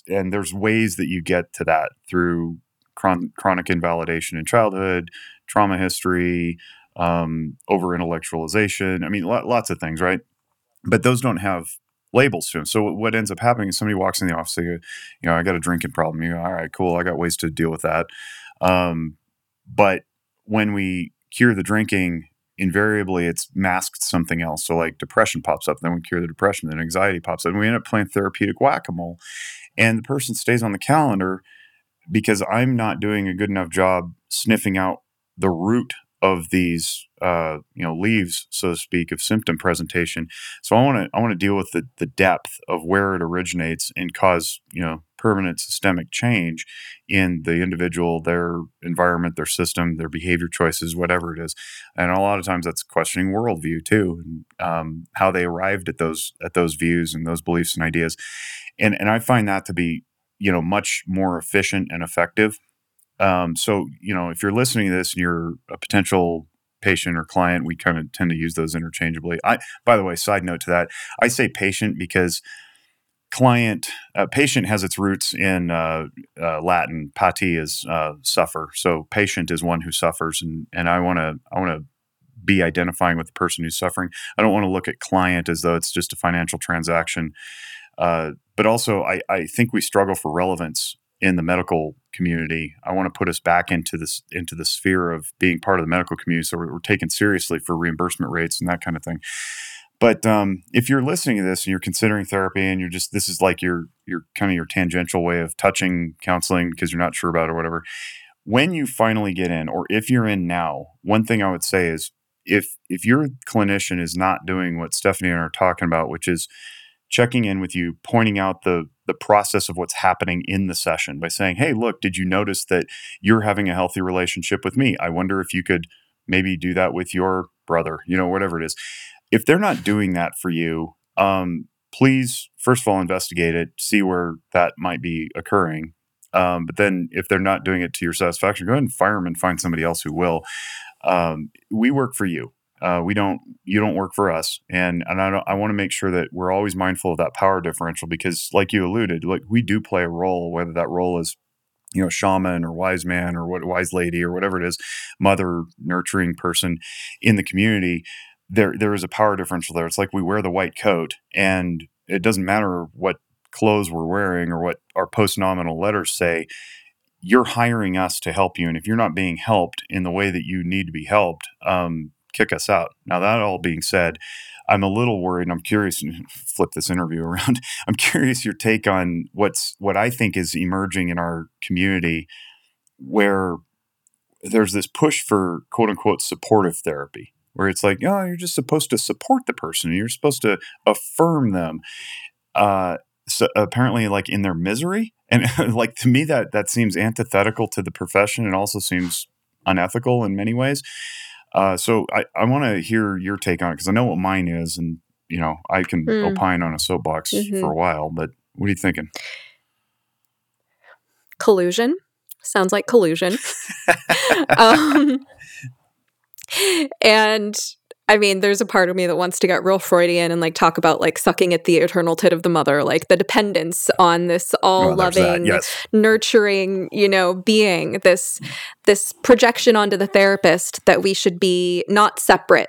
and there's ways that you get to that through chron- chronic invalidation in childhood, trauma history, um, over-intellectualization. I mean, lo- lots of things, right? But those don't have labels to them. So what ends up happening is somebody walks in the office, they go, you know, I got a drinking problem. You go, all right, cool. I got ways to deal with that. Um, but when we cure the drinking, invariably it's masked something else. So like depression pops up, then we cure the depression, then anxiety pops up, and we end up playing therapeutic whack-a-mole. And the person stays on the calendar because I'm not doing a good enough job sniffing out the root of these, uh, you know, leaves, so to speak, of symptom presentation. So I want to I want to deal with the the depth of where it originates and cause, you know, permanent systemic change in the individual, their environment, their system, their behavior choices, whatever it is. And a lot of times that's questioning worldview too, and um, how they arrived at those at those views and those beliefs and ideas. And and I find that to be, you know, much more efficient and effective. Um, so, you know, if you're listening to this and you're a potential patient or client, we kind of tend to use those interchangeably. I, by the way, side note to that, I say patient because client, uh, patient has its roots in uh, uh, Latin. Pati is uh, suffer, so patient is one who suffers, and and I want to I want to be identifying with the person who's suffering. I don't want to look at client as though it's just a financial transaction. Uh, but also, I, I think we struggle for relevance in the medical community. I want to put us back into this into the sphere of being part of the medical community, so we're, we're taken seriously for reimbursement rates and that kind of thing. But um, if you're listening to this and you're considering therapy, and you're just this is like your your kind of your tangential way of touching counseling because you're not sure about it or whatever. When you finally get in, or if you're in now, one thing I would say is if if your clinician is not doing what Stephanie and I are talking about, which is checking in with you, pointing out the the process of what's happening in the session by saying, hey, look, did you notice that you're having a healthy relationship with me? I wonder if you could maybe do that with your brother, you know, whatever it is. If they're not doing that for you, um, please, first of all, investigate it, see where that might be occurring. Um, but then if they're not doing it to your satisfaction, go ahead and fire them and find somebody else who will. Um, we work for you. Uh, we don't, you don't work for us. And, and I don't, I want to make sure that we're always mindful of that power differential, because like you alluded, like we do play a role, whether that role is, you know, shaman or wise man or what wise lady or whatever it is, mother, nurturing person in the community, there, there is a power differential there. It's like we wear the white coat, and it doesn't matter what clothes we're wearing or what our post-nominal letters say, you're hiring us to help you. And if you're not being helped in the way that you need to be helped, um, kick us out. Now, that all being said, I'm a little worried, and I'm curious, and flip this interview around, I'm curious your take on what's what I think is emerging in our community, where there's this push for quote-unquote supportive therapy, where it's like, oh, you're just supposed to support the person, you're supposed to affirm them, uh, so apparently like in their misery. And like, to me, that that seems antithetical to the profession, and also seems unethical in many ways. Uh, so I, I want to hear your take on it, because I know what mine is, and, you know, I can mm. opine on a soapbox mm-hmm. for a while, but what are you thinking? Collusion. Sounds like collusion. um, and I mean, there's a part of me that wants to get real Freudian and like talk about like sucking at the eternal tit of the mother, like the dependence on this all-loving, oh, yes. nurturing, you know, being, this this projection onto the therapist that we should be not separate,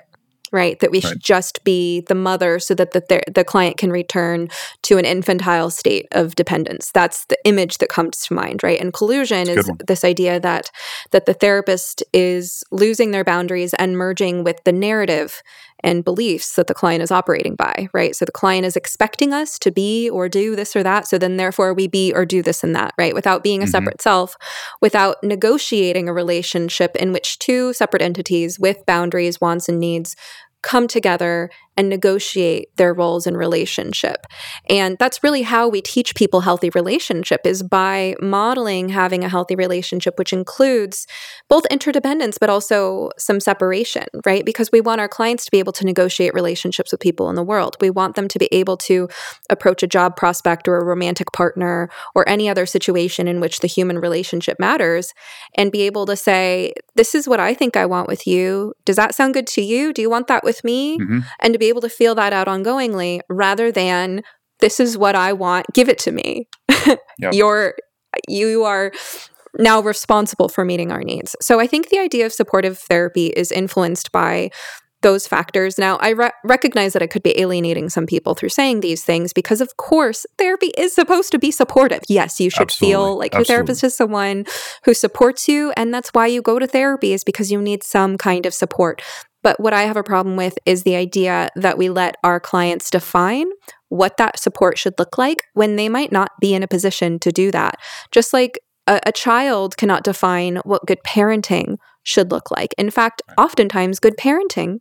right? That we right. should just be the mother, so that the ther- the client can return to an infantile state of dependence. That's the image that comes to mind, right? And collusion is this idea that that the therapist is losing their boundaries and merging with the narrative and beliefs that the client is operating by, right? So the client is expecting us to be or do this or that, so then therefore we be or do this and that, right? Without being a mm-hmm. separate self, without negotiating a relationship in which two separate entities with boundaries, wants, and needs come together and negotiate their roles in relationship. And that's really how we teach people healthy relationship, is by modeling having a healthy relationship, which includes both interdependence, but also some separation, right? Because we want our clients to be able to negotiate relationships with people in the world. We want them to be able to approach a job prospect or a romantic partner or any other situation in which the human relationship matters, and be able to say, this is what I think I want with you. Does that sound good to you? Do you want that with me? Mm-hmm. And to be able to feel that out ongoingly, rather than, this is what I want, give it to me. Yep. You're, you are now responsible for meeting our needs. So I think the idea of supportive therapy is influenced by those factors. Now, I re- recognize that it could be alienating some people through saying these things, because of course, therapy is supposed to be supportive. Yes, you should Absolutely. feel like your Absolutely. therapist is someone who supports you, and that's why you go to therapy, is because you need some kind of support. But what I have a problem with is the idea that we let our clients define what that support should look like, when they might not be in a position to do that. Just like a, a child cannot define what good parenting should look like. In fact, oftentimes good parenting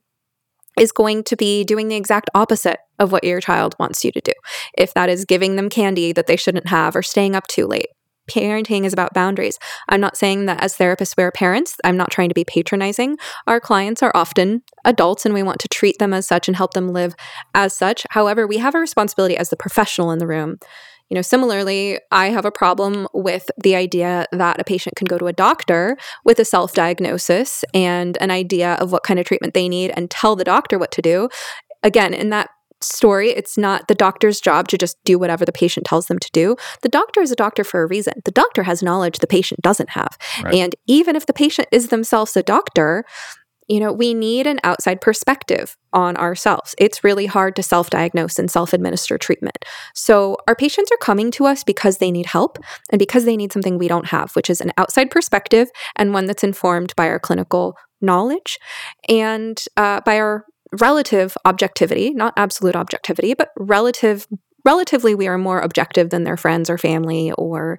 is going to be doing the exact opposite of what your child wants you to do. If that is giving them candy that they shouldn't have or staying up too late. Parenting is about boundaries. I'm not saying that as therapists we're parents. I'm not trying to be patronizing. Our clients are often adults, and we want to treat them as such and help them live as such. However, we have a responsibility as the professional in the room You know, similarly, I have a problem with the idea that a patient can go to a doctor with a self-diagnosis and an idea of what kind of treatment they need and tell the doctor what to do. Again, in that story, it's not the doctor's job to just do whatever the patient tells them to do. The doctor is a doctor for a reason. The doctor has knowledge the patient doesn't have. Right. And even if the patient is themselves a doctor, you know, we need an outside perspective on ourselves. It's really hard to self-diagnose and self-administer treatment. So our patients are coming to us because they need help and because they need something we don't have, which is an outside perspective and one that's informed by our clinical knowledge and uh, by our relative objectivity, not absolute objectivity, but relative Relatively, we are more objective than their friends or family, or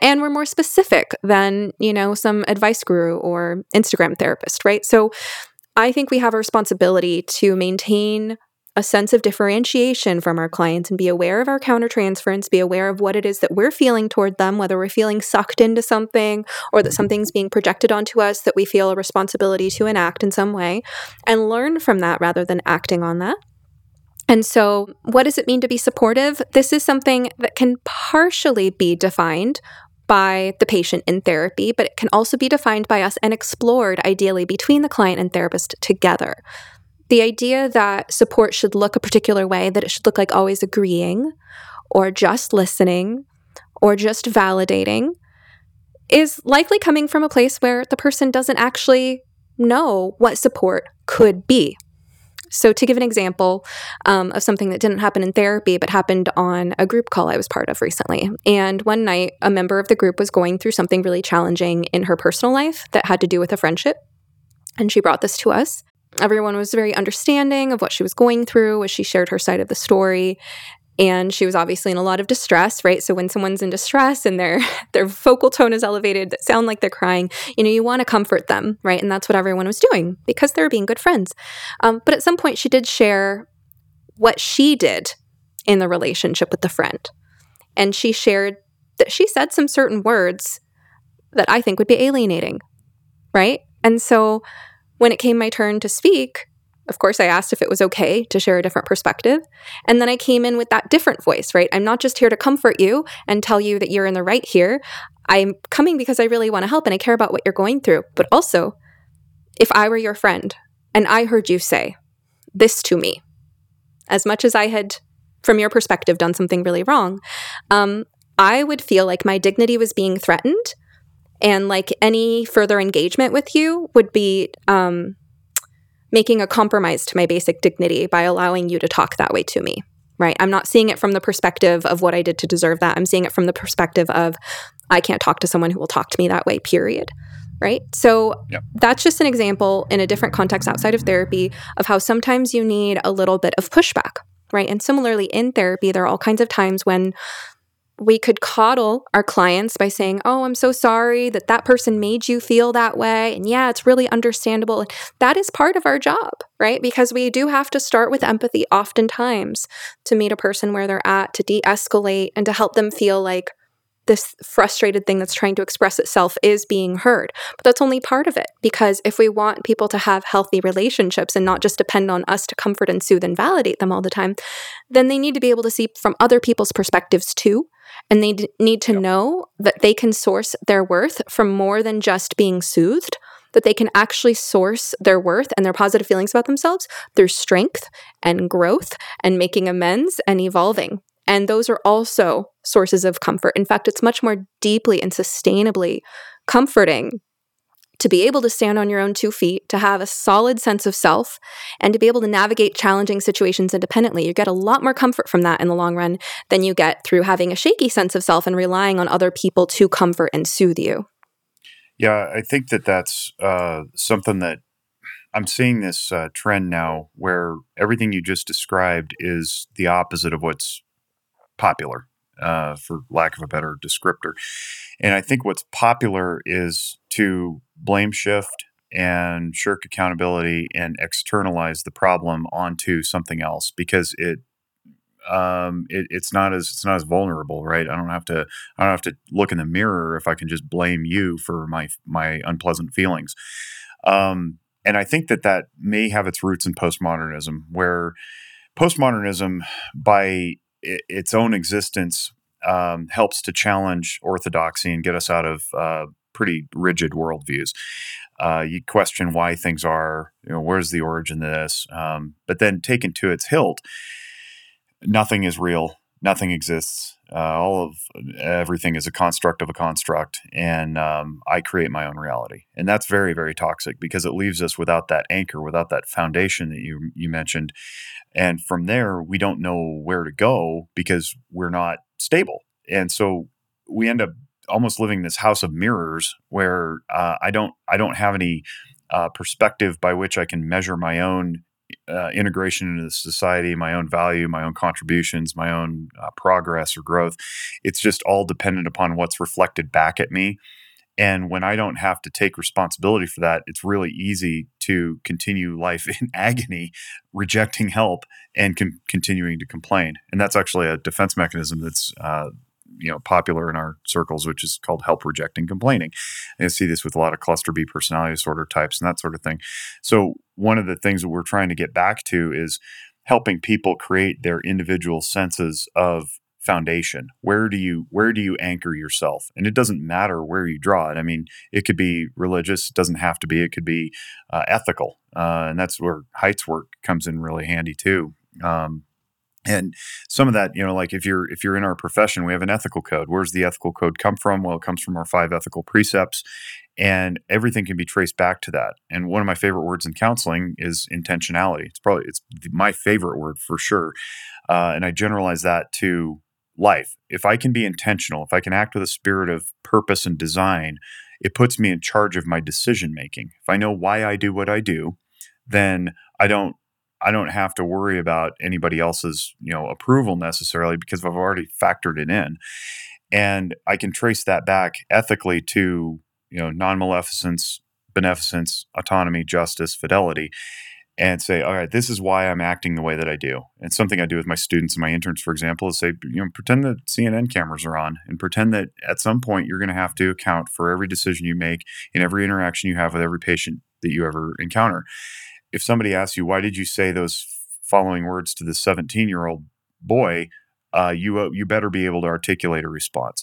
and we're more specific than, you know, some advice guru or Instagram therapist, right? So I think we have a responsibility to maintain a sense of differentiation from our clients and be aware of our countertransference, be aware of what it is that we're feeling toward them, whether we're feeling sucked into something or that something's being projected onto us that we feel a responsibility to enact in some way, and learn from that rather than acting on that. And so what does it mean to be supportive? This is something that can partially be defined by the patient in therapy, but it can also be defined by us and explored ideally between the client and therapist together. The idea that support should look a particular way, that it should look like always agreeing or just listening or just validating, is likely coming from a place where the person doesn't actually know what support could be. So to give an example um, of something that didn't happen in therapy, but happened on a group call I was part of recently. And one night, a member of the group was going through something really challenging in her personal life that had to do with a friendship. And she brought this to us. Everyone was very understanding of what she was going through as she shared her side of the story. And she was obviously in a lot of distress, right? So when someone's in distress and their their vocal tone is elevated, that sound like they're crying, you know, you want to comfort them, right? And that's what everyone was doing because they were being good friends. Um, but at some point, she did share what she did in the relationship with the friend. And she shared that she said some certain words that I think would be alienating, right? And so when it came my turn to speak, of course, I asked if it was okay to share a different perspective. And then I came in with that different voice, right? I'm not just here to comfort you and tell you that you're in the right here. I'm coming because I really want to help and I care about what you're going through. But also, if I were your friend and I heard you say this to me, as much as I had, from your perspective, done something really wrong, um, I would feel like my dignity was being threatened and like any further engagement with you would be... Um, making a compromise to my basic dignity by allowing you to talk that way to me, right? I'm not seeing it from the perspective of what I did to deserve that. I'm seeing it from the perspective of I can't talk to someone who will talk to me that way, period, right? So yep. That's just an example in a different context outside of therapy of how sometimes you need a little bit of pushback, right? And similarly in therapy, there are all kinds of times when we could coddle our clients by saying, oh, I'm so sorry that that person made you feel that way. And yeah, it's really understandable. And that is part of our job, right? Because we do have to start with empathy oftentimes to meet a person where they're at, to de-escalate and to help them feel like this frustrated thing that's trying to express itself is being heard. But that's only part of it, because if we want people to have healthy relationships and not just depend on us to comfort and soothe and validate them all the time, then they need to be able to see from other people's perspectives too. And they d- need to yep. know that they can source their worth from more than just being soothed, that they can actually source their worth and their positive feelings about themselves through strength and growth and making amends and evolving. And those are also sources of comfort. In fact, it's much more deeply and sustainably comforting to be able to stand on your own two feet, to have a solid sense of self, and to be able to navigate challenging situations independently. You get a lot more comfort from that in the long run than you get through having a shaky sense of self and relying on other people to comfort and soothe you. Yeah, I think that that's uh, something that I'm seeing this uh, trend now where everything you just described is the opposite of what's popular, uh, for lack of a better descriptor. And I think what's popular is to blame shift and shirk accountability and externalize the problem onto something else because it, um, it it's not as it's not as vulnerable, right? I don't have to I don't have to look in the mirror if I can just blame you for my my unpleasant feelings. Um, and I think that that may have its roots in postmodernism, where postmodernism by its own existence um, helps to challenge orthodoxy and get us out of uh, pretty rigid worldviews. Uh, you question why things are, you know, where's the origin of this? Um, but then taken to its hilt, nothing is real. Nothing exists. Uh, all of everything is a construct of a construct, and um, I create my own reality. And that's very, very toxic because it leaves us without that anchor, without that foundation that you you mentioned. And from there, we don't know where to go because we're not stable. And so we end up almost living in this house of mirrors where uh, I don't I don't have any uh, perspective by which I can measure my own Uh, integration into society, my own value, my own contributions, my own uh, progress or growth. It's just all dependent upon what's reflected back at me. And when I don't have to take responsibility for that, it's really easy to continue life in agony, rejecting help and com- continuing to complain. And that's actually a defense mechanism that's uh, you know, popular in our circles, which is called help rejecting complaining. And I see this with a lot of cluster B personality disorder types and that sort of thing. So one of the things that we're trying to get back to is helping people create their individual senses of foundation. Where do you, where do you anchor yourself? And it doesn't matter where you draw it. I mean, it could be religious. It doesn't have to be. It could be uh, ethical. Uh, and that's where Haidt's work comes in really handy too. Um, And some of that, you know, like if you're if you're in our profession, we have an ethical code. Where's the ethical code come from? Well, it comes from our five ethical precepts, and everything can be traced back to that. And one of my favorite words in counseling is intentionality. It's probably it's my favorite word for sure, uh, and I generalize that to life. If I can be intentional, if I can act with a spirit of purpose and design, it puts me in charge of my decision making. If I know why I do what I do, then I don't. I don't have to worry about anybody else's, you know, approval necessarily because I've already factored it in, and I can trace that back ethically to, you know, non-maleficence, beneficence, autonomy, justice, fidelity, and say, all right, this is why I'm acting the way that I do. And something I do with my students and my interns, for example, is say, you know, pretend that C N N cameras are on, and pretend that at some point you're going to have to account for every decision you make and every interaction you have with every patient that you ever encounter. If somebody asks you, why did you say those following words to the seventeen-year-old boy, uh, you uh, you better be able to articulate a response.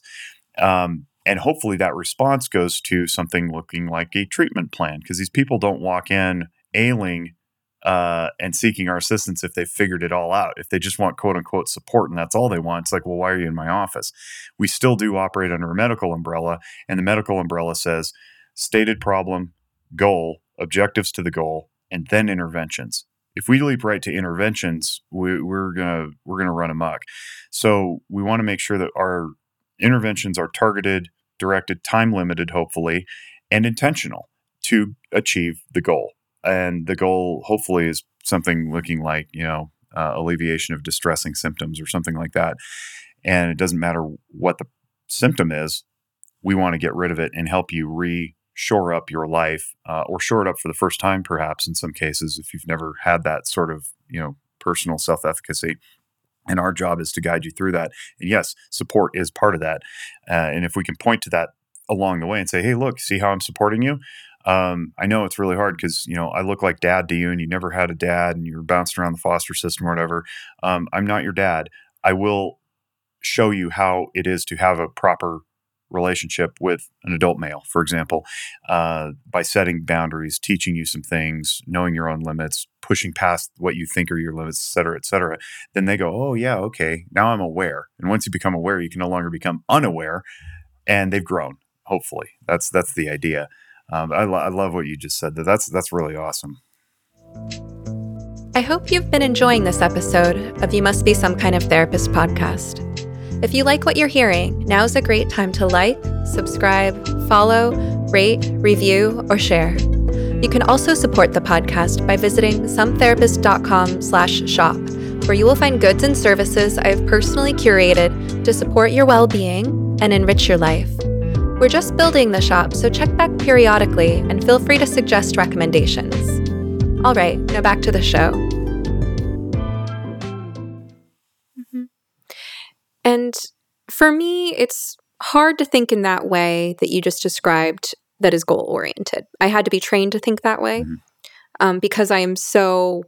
Um, and hopefully that response goes to something looking like a treatment plan, because these people don't walk in ailing uh, and seeking our assistance if they figured it all out. If they just want quote-unquote support and that's all they want, it's like, well, why are you in my office? We still do operate under a medical umbrella, and the medical umbrella says stated problem, goal, objectives to the goal, and then interventions. If we leap right to interventions, we, we're gonna we're gonna run amok. So we want to make sure that our interventions are targeted, directed, time limited, hopefully, and intentional to achieve the goal. And the goal, hopefully, is something looking like, you know, uh, alleviation of distressing symptoms or something like that. And it doesn't matter what the symptom is, we want to get rid of it and help you re. shore up your life, uh, or shore it up for the first time, perhaps in some cases, if you've never had that sort of, you know, personal self-efficacy. And our job is to guide you through that. And yes, support is part of that. Uh, and if we can point to that along the way and say, hey, look, see how I'm supporting you? Um, I know it's really hard because, you know, I look like dad to you and you never had a dad and you were bouncing around the foster system or whatever. Um, I'm not your dad. I will show you how it is to have a proper relationship with an adult male, for example, uh, by setting boundaries, teaching you some things, knowing your own limits, pushing past what you think are your limits, et cetera, et cetera. Then they go, oh yeah, okay, now I'm aware. And once you become aware, you can no longer become unaware, and they've grown. Hopefully, that's that's the idea. Um, I, lo- I love what you just said. That's that's really awesome. I hope you've been enjoying this episode of You Must Be Some Kind of Therapist podcast. If you like what you're hearing, now's a great time to like, subscribe, follow, rate, review, or share. You can also support the podcast by visiting sometherapist.com slash shop, where you will find goods and services I have personally curated to support your well-being and enrich your life. We're just building the shop, so check back periodically and feel free to suggest recommendations. All right, now back to the show. And for me, it's hard to think in that way that you just described that is goal-oriented. I had to be trained to think that way, mm-hmm. um, because I am so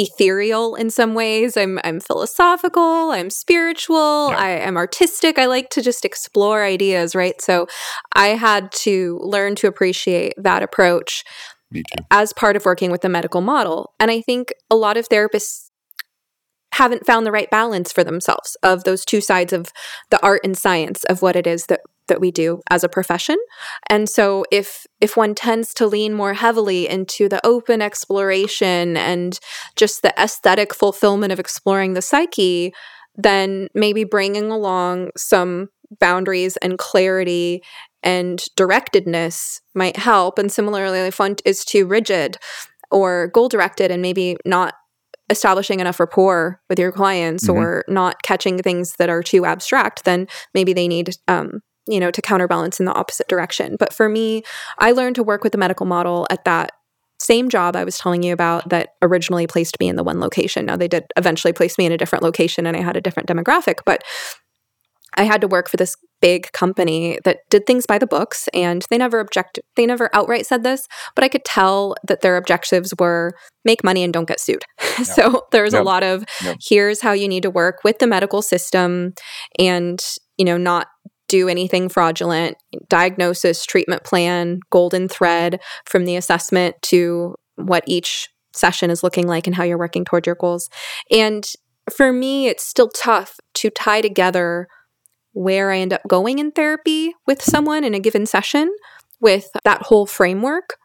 ethereal in some ways. I'm I'm philosophical, I'm spiritual, yeah. I am artistic. I like to just explore ideas, right? So I had to learn to appreciate that approach as part of working with the medical model. And I think a lot of therapists haven't found the right balance for themselves of those two sides of the art and science of what it is that that we do as a profession. And so if if one tends to lean more heavily into the open exploration and just the aesthetic fulfillment of exploring the psyche, then maybe bringing along some boundaries and clarity and directedness might help. And similarly, if one is too rigid or goal-directed and maybe not establishing enough rapport with your clients mm-hmm. or not catching things that are too abstract, then maybe they need um, you know, to counterbalance in the opposite direction. But for me, I learned to work with the medical model at that same job I was telling you about that originally placed me in the one location. Now, they did eventually place me in a different location and I had a different demographic, but I had to work for this big company that did things by the books, and they never objected. They never outright said this, but I could tell that their objectives were make money and don't get sued. Yep. So there's yep. a lot of yep. here's how you need to work with the medical system and, you know, not do anything fraudulent, diagnosis, treatment plan, golden thread from the assessment to what each session is looking like and how you're working toward your goals. And for me, it's still tough to tie together where I end up going in therapy with someone in a given session with that whole framework.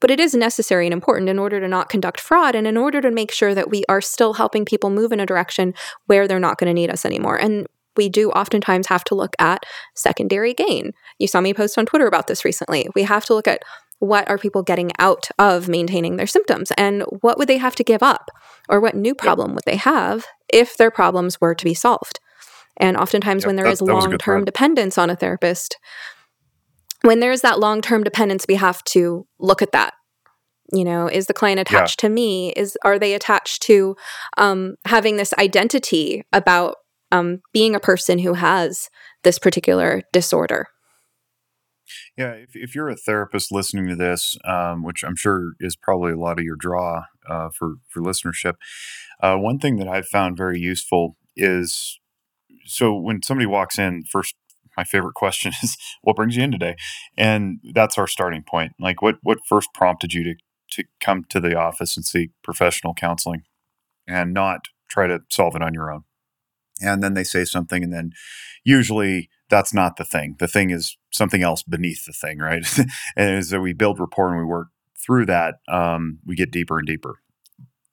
But it is necessary and important in order to not conduct fraud and in order to make sure that we are still helping people move in a direction where they're not going to need us anymore. And we do oftentimes have to look at secondary gain. You saw me post on Twitter about this recently. We have to look at what are people getting out of maintaining their symptoms and what would they have to give up or what new problem would they have if their problems were to be solved. And oftentimes yep, when there that, is long-term dependence on a therapist, when there is that long-term dependence, we have to look at that. You know, is the client attached yeah. to me? Is Are they attached to um, having this identity about um, being a person who has this particular disorder? Yeah, if, if you're a therapist listening to this, um, which I'm sure is probably a lot of your draw uh, for, for listenership, uh, one thing that I've found very useful is... So when somebody walks in, first, my favorite question is, what brings you in today? And that's our starting point. Like what what first prompted you to, to come to the office and seek professional counseling and not try to solve it on your own? And then they say something, and then usually that's not the thing. The thing is something else beneath the thing, right? And so we build rapport and we work through that. Um, we get deeper and deeper.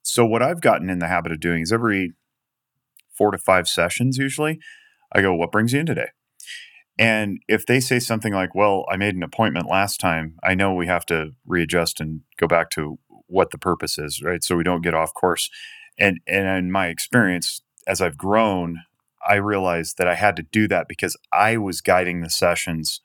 So what I've gotten in the habit of doing is every four to five sessions usually, I go, what brings you in today? And if they say something like, well, I made an appointment last time, I know we have to readjust and go back to what the purpose is, right? So we don't get off course. And, and in my experience, as I've grown, I realized that I had to do that because I was guiding the sessions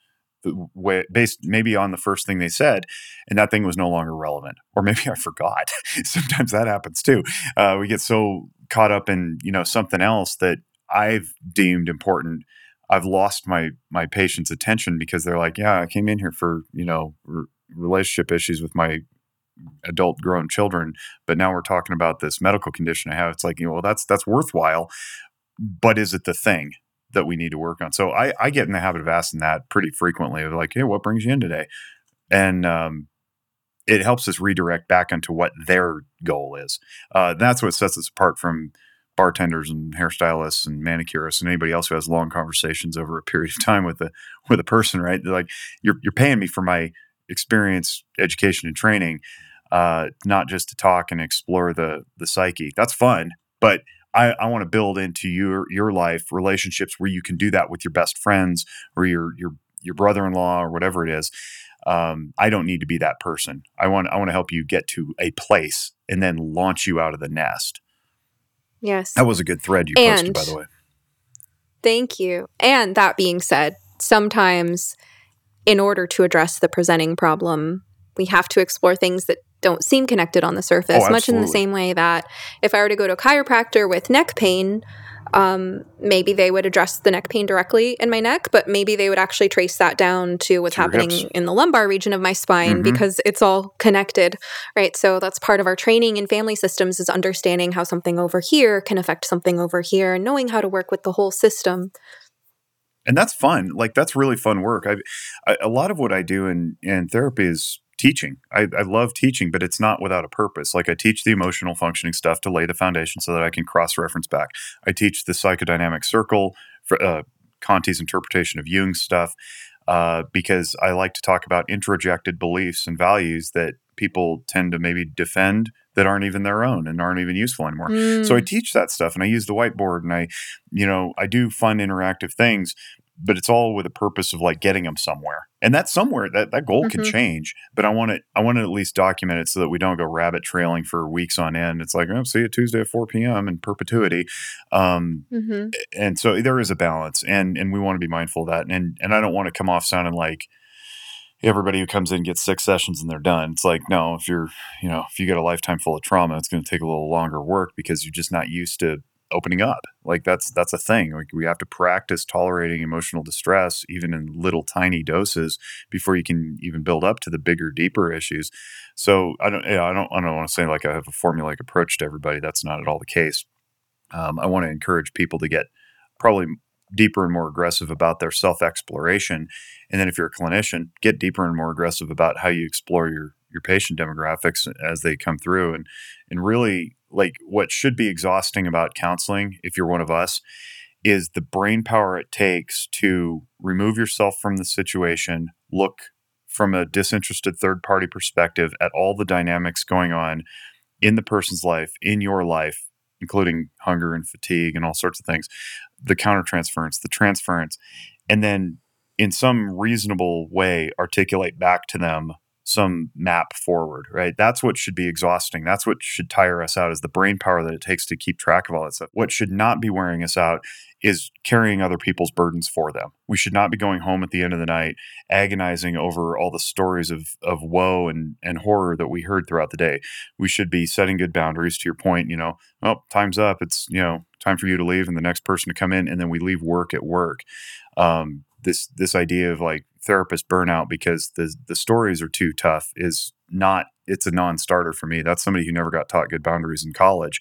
based maybe on the first thing they said, and that thing was no longer relevant, or maybe I forgot. Sometimes that happens too. Uh, we get so caught up in, you know, something else that I've deemed important. I've lost my, my patient's attention because they're like, yeah, I came in here for, you know, re- relationship issues with my adult grown children, but now we're talking about this medical condition I have. It's like, you know, well, that's, that's worthwhile, but is it the thing that we need to work on? So I, I get in the habit of asking that pretty frequently of like, hey, what brings you in today? And, um, it helps us redirect back into what their goal is. Uh, that's what sets us apart from bartenders and hairstylists and manicurists and anybody else who has long conversations over a period of time with a with a person, right? They're like, you're you're paying me for my experience, education, and training, uh, not just to talk and explore the the psyche. That's fun, but I, I want to build into your your life relationships where you can do that with your best friends or your your your brother-in-law or whatever it is. Um, I don't need to be that person. I want I want to help you get to a place and then launch you out of the nest. Yes. That was a good thread you and, posted, by the way. Thank you. And that being said, sometimes in order to address the presenting problem, we have to explore things that don't seem connected on the surface, oh, much in the same way that if I were to go to a chiropractor with neck pain, Um, maybe they would address the neck pain directly in my neck, but maybe they would actually trace that down to what's Your happening hips. in the lumbar region of my spine, mm-hmm. because it's all connected, right? So that's part of our training in family systems, is understanding how something over here can affect something over here and knowing how to work with the whole system. And that's fun. Like, that's really fun work. I, I, a lot of what I do in, in therapy is teaching. I, I love teaching, but it's not without a purpose. Like, I teach the emotional functioning stuff to lay the foundation so that I can cross-reference back. I teach the psychodynamic circle, for, uh, Conti's interpretation of Jung stuff, uh, because I like to talk about introjected beliefs and values that people tend to maybe defend that aren't even their own and aren't even useful anymore. Mm. So I teach that stuff, and I use the whiteboard, and I, you know, I do fun interactive things, but it's all with a purpose of like getting them somewhere. And that somewhere, that, that goal mm-hmm. can change, but I want to, I want to at least document it so that we don't go rabbit trailing for weeks on end. It's like, oh, see you Tuesday at four p.m. in perpetuity. Um, mm-hmm. And so there is a balance, and, and we want to be mindful of that. And, and I don't want to come off sounding like, everybody who comes in gets six sessions and they're done. It's like, no, if you're, you know, if you got a lifetime full of trauma, it's going to take a little longer work because you're just not used to opening up. Like, that's, that's a thing. Like, we have to practice tolerating emotional distress, even in little tiny doses, before you can even build up to the bigger, deeper issues. So I don't, you know, I don't, I don't want to say like I have a formulaic approach to everybody. That's not at all the case. Um, I want to encourage people to get probably deeper and more aggressive about their self-exploration. And then if you're a clinician, get deeper and more aggressive about how you explore your your patient demographics as they come through. And and really, like, what should be exhausting about counseling, if you're one of us, is the brain power it takes to remove yourself from the situation, look from a disinterested third-party perspective at all the dynamics going on in the person's life, in your life, including hunger and fatigue and all sorts of things, the countertransference, the transference, and then in some reasonable way articulate back to them some map forward, right? That's what should be exhausting. That's what should tire us out, is the brain power that it takes to keep track of all that stuff. What should not be wearing us out is carrying other people's burdens for them. We should not be going home at the end of the night agonizing over all the stories of of woe and, and horror that we heard throughout the day. We should be setting good boundaries, to your point, you know, oh, time's up. It's, you know, time for you to leave and the next person to come in, and then we leave work at work. Um, this this idea of like therapist burnout because the the stories are too tough is not, it's a non-starter for me. That's somebody who never got taught good boundaries in college.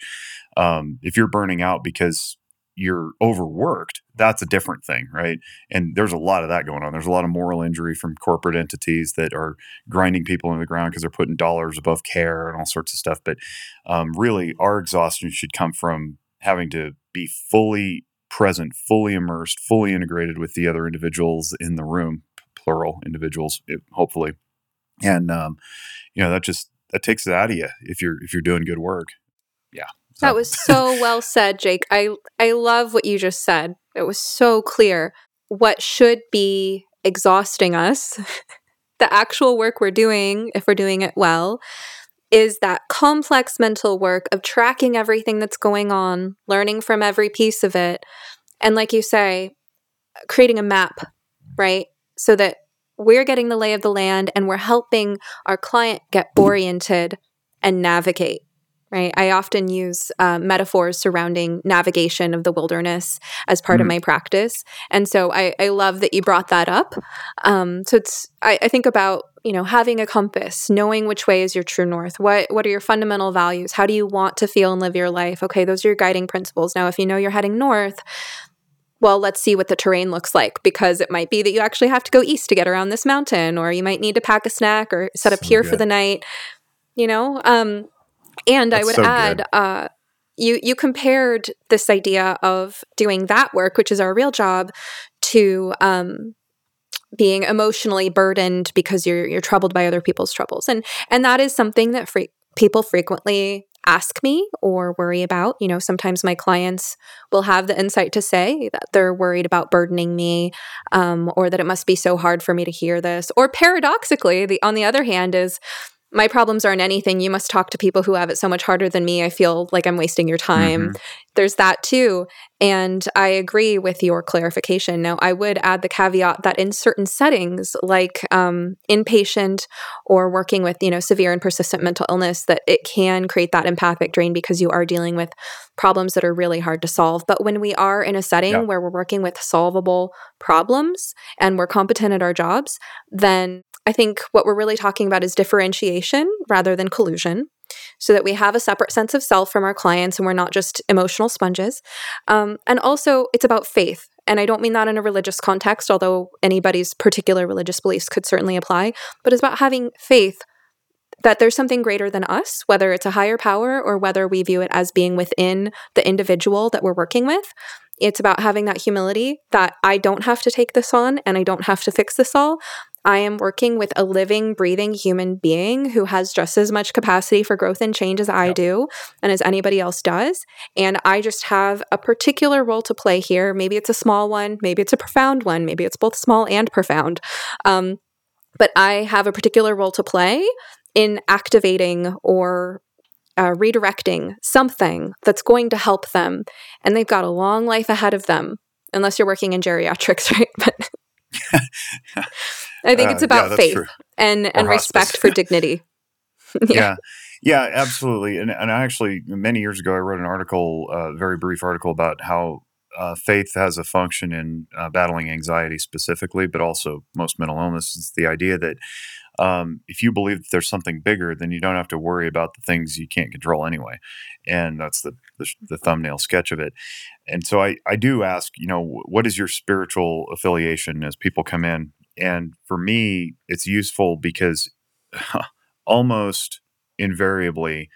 Um, if you're burning out because you're overworked, that's a different thing, right? And there's a lot of that going on. There's a lot of moral injury from corporate entities that are grinding people into the ground because they're putting dollars above care and all sorts of stuff. But um, really, our exhaustion should come from having to be fully present, fully immersed, fully integrated with the other individuals in the room, plural individuals, hopefully. And, um, you know, that just, that takes it out of you if you're, if you're doing good work. Yeah. So. That was so well said, Jake. I, I love what you just said. It was so clear. What should be exhausting us, the actual work we're doing, if we're doing it well, is that complex mental work of tracking everything that's going on, learning from every piece of it. And like you say, creating a map, right? So that we're getting the lay of the land and we're helping our client get oriented and navigate, right? I often use uh, metaphors surrounding navigation of the wilderness as part mm-hmm. of my practice. And so I, I love that you brought that up. Um, so it's, I, I think about, you know, having a compass, knowing which way is your true north. What what are your fundamental values? How do you want to feel and live your life? Okay, those are your guiding principles. Now, if you know you're heading north, well, let's see what the terrain looks like, because it might be that you actually have to go east to get around this mountain, or you might need to pack a snack or set up so here good. for the night, you know? Um, and That's I would so add, uh, you, you compared this idea of doing that work, which is our real job, to um, being emotionally burdened because you're you're troubled by other people's troubles. And, and that is something that fre- people frequently ask me or worry about. You know, sometimes my clients will have the insight to say that they're worried about burdening me, um, or that it must be so hard for me to hear this. Or paradoxically, the on the other hand is, my problems aren't anything. You must talk to people who have it so much harder than me. I feel like I'm wasting your time. Mm-hmm. There's that too. And I agree with your clarification. Now, I would add the caveat that in certain settings, like um, inpatient or working with, you know, severe and persistent mental illness, that it can create that empathic drain because you are dealing with problems that are really hard to solve. But when we are in a setting yeah. where we're working with solvable problems and we're competent at our jobs, then I think what we're really talking about is differentiation rather than collusion, so that we have a separate sense of self from our clients and we're not just emotional sponges. Um, and also, it's about faith. And I don't mean that in a religious context, although anybody's particular religious beliefs could certainly apply, but it's about having faith that there's something greater than us, whether it's a higher power or whether we view it as being within the individual that we're working with. It's about having that humility that I don't have to take this on and I don't have to fix this all. I am working with a living, breathing human being who has just as much capacity for growth and change as I yep. do and as anybody else does. And I just have a particular role to play here. Maybe it's a small one. Maybe it's a profound one. Maybe it's both small and profound. Um, but I have a particular role to play in activating or uh, redirecting something that's going to help them. And they've got a long life ahead of them, unless you're working in geriatrics, right? But I think it's about uh, yeah, faith true. and, and respect for dignity. yeah. yeah, yeah, absolutely. And and I actually, many years ago, I wrote an article, a uh, very brief article about how uh, faith has a function in uh, battling anxiety specifically, but also most mental illness. It's the idea that um, if you believe that there's something bigger, then you don't have to worry about the things you can't control anyway. And that's the the, the thumbnail sketch of it. And so I, I do ask, you know, what is your spiritual affiliation as people come in? And for me, it's useful because almost invariably,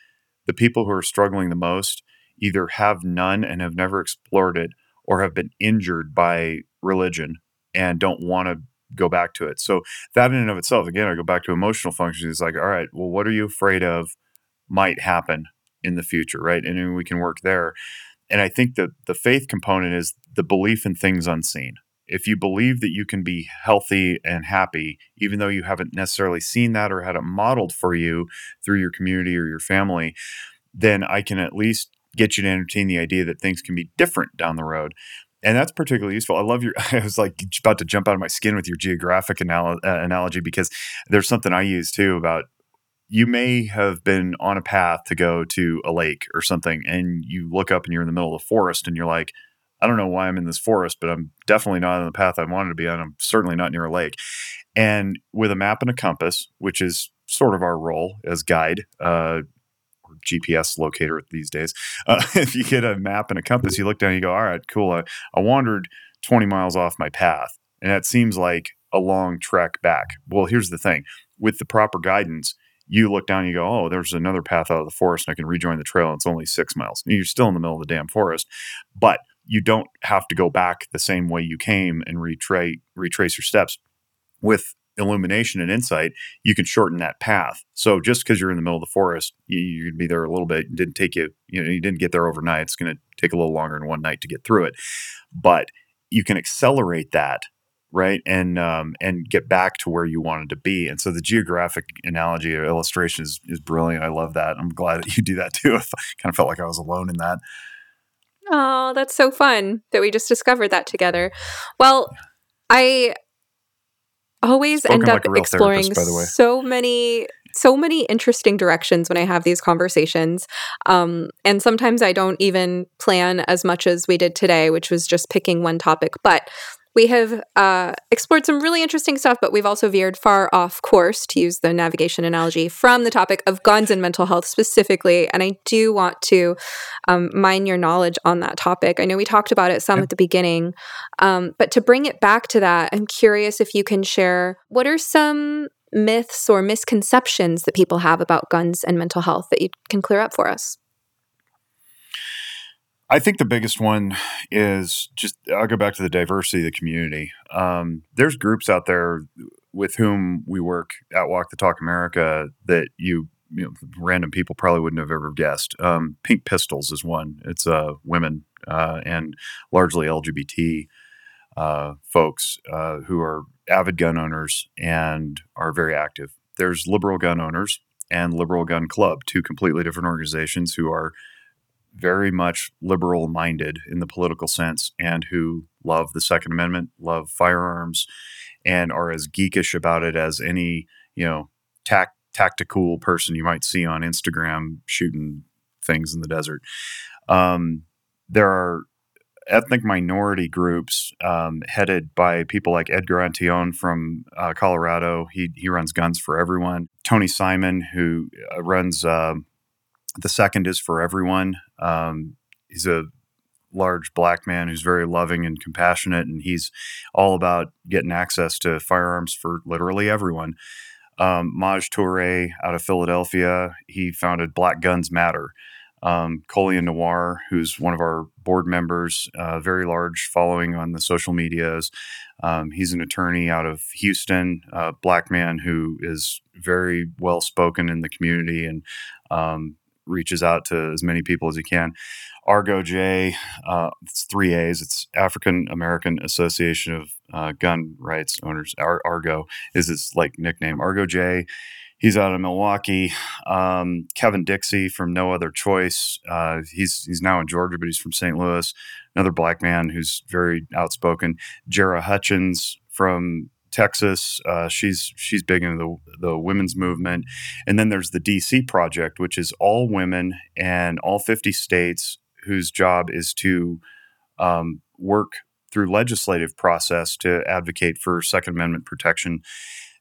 the people who are struggling the most either have none and have never explored it, or have been injured by religion and don't want to go back to it. So that in and of itself, again, I go back to emotional functions. It's like, all right, well, what are you afraid of might happen in the future, right? And then we can work there. And I think that the faith component is the belief in things unseen. If you believe that you can be healthy and happy, even though you haven't necessarily seen that or had it modeled for you through your community or your family, then I can at least get you to entertain the idea that things can be different down the road. And that's particularly useful. I love your, I was like about to jump out of my skin with your geographic anal- uh, analogy, because there's something I use too about, you may have been on a path to go to a lake or something, and you look up and you're in the middle of the forest and you're like, I don't know why I'm in this forest, but I'm definitely not on the path I wanted to be on. I'm certainly not near a lake. And with a map and a compass, which is sort of our role as guide, uh, or G P S locator these days, uh, if you get a map and a compass, you look down and you go, all right, cool. I, I wandered twenty miles off my path. And that seems like a long trek back. Well, here's the thing. With the proper guidance, you look down and you go, oh, there's another path out of the forest and I can rejoin the trail. And it's only six miles. And you're still in the middle of the damn forest. But you don't have to go back the same way you came and retra- retrace your steps. With illumination and insight, you can shorten that path. So just because you're in the middle of the forest, you, you're going to be there a little bit. It didn't take you, you know, you didn't get there overnight. It's going to take a little longer than one night to get through it. But you can accelerate that, right? And um, and get back to where you wanted to be. And so the geographic analogy or illustration is, is brilliant. I love that. I'm glad that you do that too. I kind of felt like I was alone in that. Oh, that's so fun that we just discovered that together. Well, I always Spoken end up like exploring so many, so many interesting directions when I have these conversations. Um, and sometimes I don't even plan as much as we did today, which was just picking one topic. But we have uh, explored some really interesting stuff, but we've also veered far off course, to use the navigation analogy, from the topic of guns and mental health specifically. And I do want to um, mine your knowledge on that topic. I know we talked about it some at the beginning, um, but to bring it back to that, I'm curious if you can share, what are some myths or misconceptions that people have about guns and mental health that you can clear up for us? I think the biggest one is just, I'll go back to the diversity of the community. Um, there's groups out there with whom we work at Walk the Talk America that you, you know, random people probably wouldn't have ever guessed. Um, Pink Pistols is one. It's uh, women uh, and largely L G B T uh, folks uh, who are avid gun owners and are very active. There's Liberal Gun Owners, and Liberal Gun Club, two completely different organizations who are very much liberal-minded in the political sense and who love the Second Amendment, love firearms, and are as geekish about it as any, you know, tac- tactical person you might see on Instagram shooting things in the desert. Um, there are ethnic minority groups um, headed by people like Edgar Antillon from uh, Colorado. He he runs Guns for Everyone. Tony Simon, who runs uh, The Second is for Everyone. Um, he's a large black man who's very loving and compassionate, and he's all about getting access to firearms for literally everyone. Um, Maj Touré out of Philadelphia, he founded Black Guns Matter. Um, Colion Noir, who's one of our board members, uh, very large following on the social medias. Um, he's an attorney out of Houston, a black man who is very well-spoken in the community and um, reaches out to as many people as he can. Argo J, uh, it's three A's, it's African American Association of uh, Gun Rights Owners. Ar- Argo is his like nickname. Argo J, he's out of Milwaukee. Um, Kevin Dixie from No Other Choice. Uh, he's he's now in Georgia, but he's from Saint Louis. Another black man who's very outspoken. Jera Hutchins from Texas. Uh, she's she's big into the the women's movement. And then there's the D C Project, which is all women and all fifty states, whose job is to um, work through legislative process to advocate for Second Amendment protection.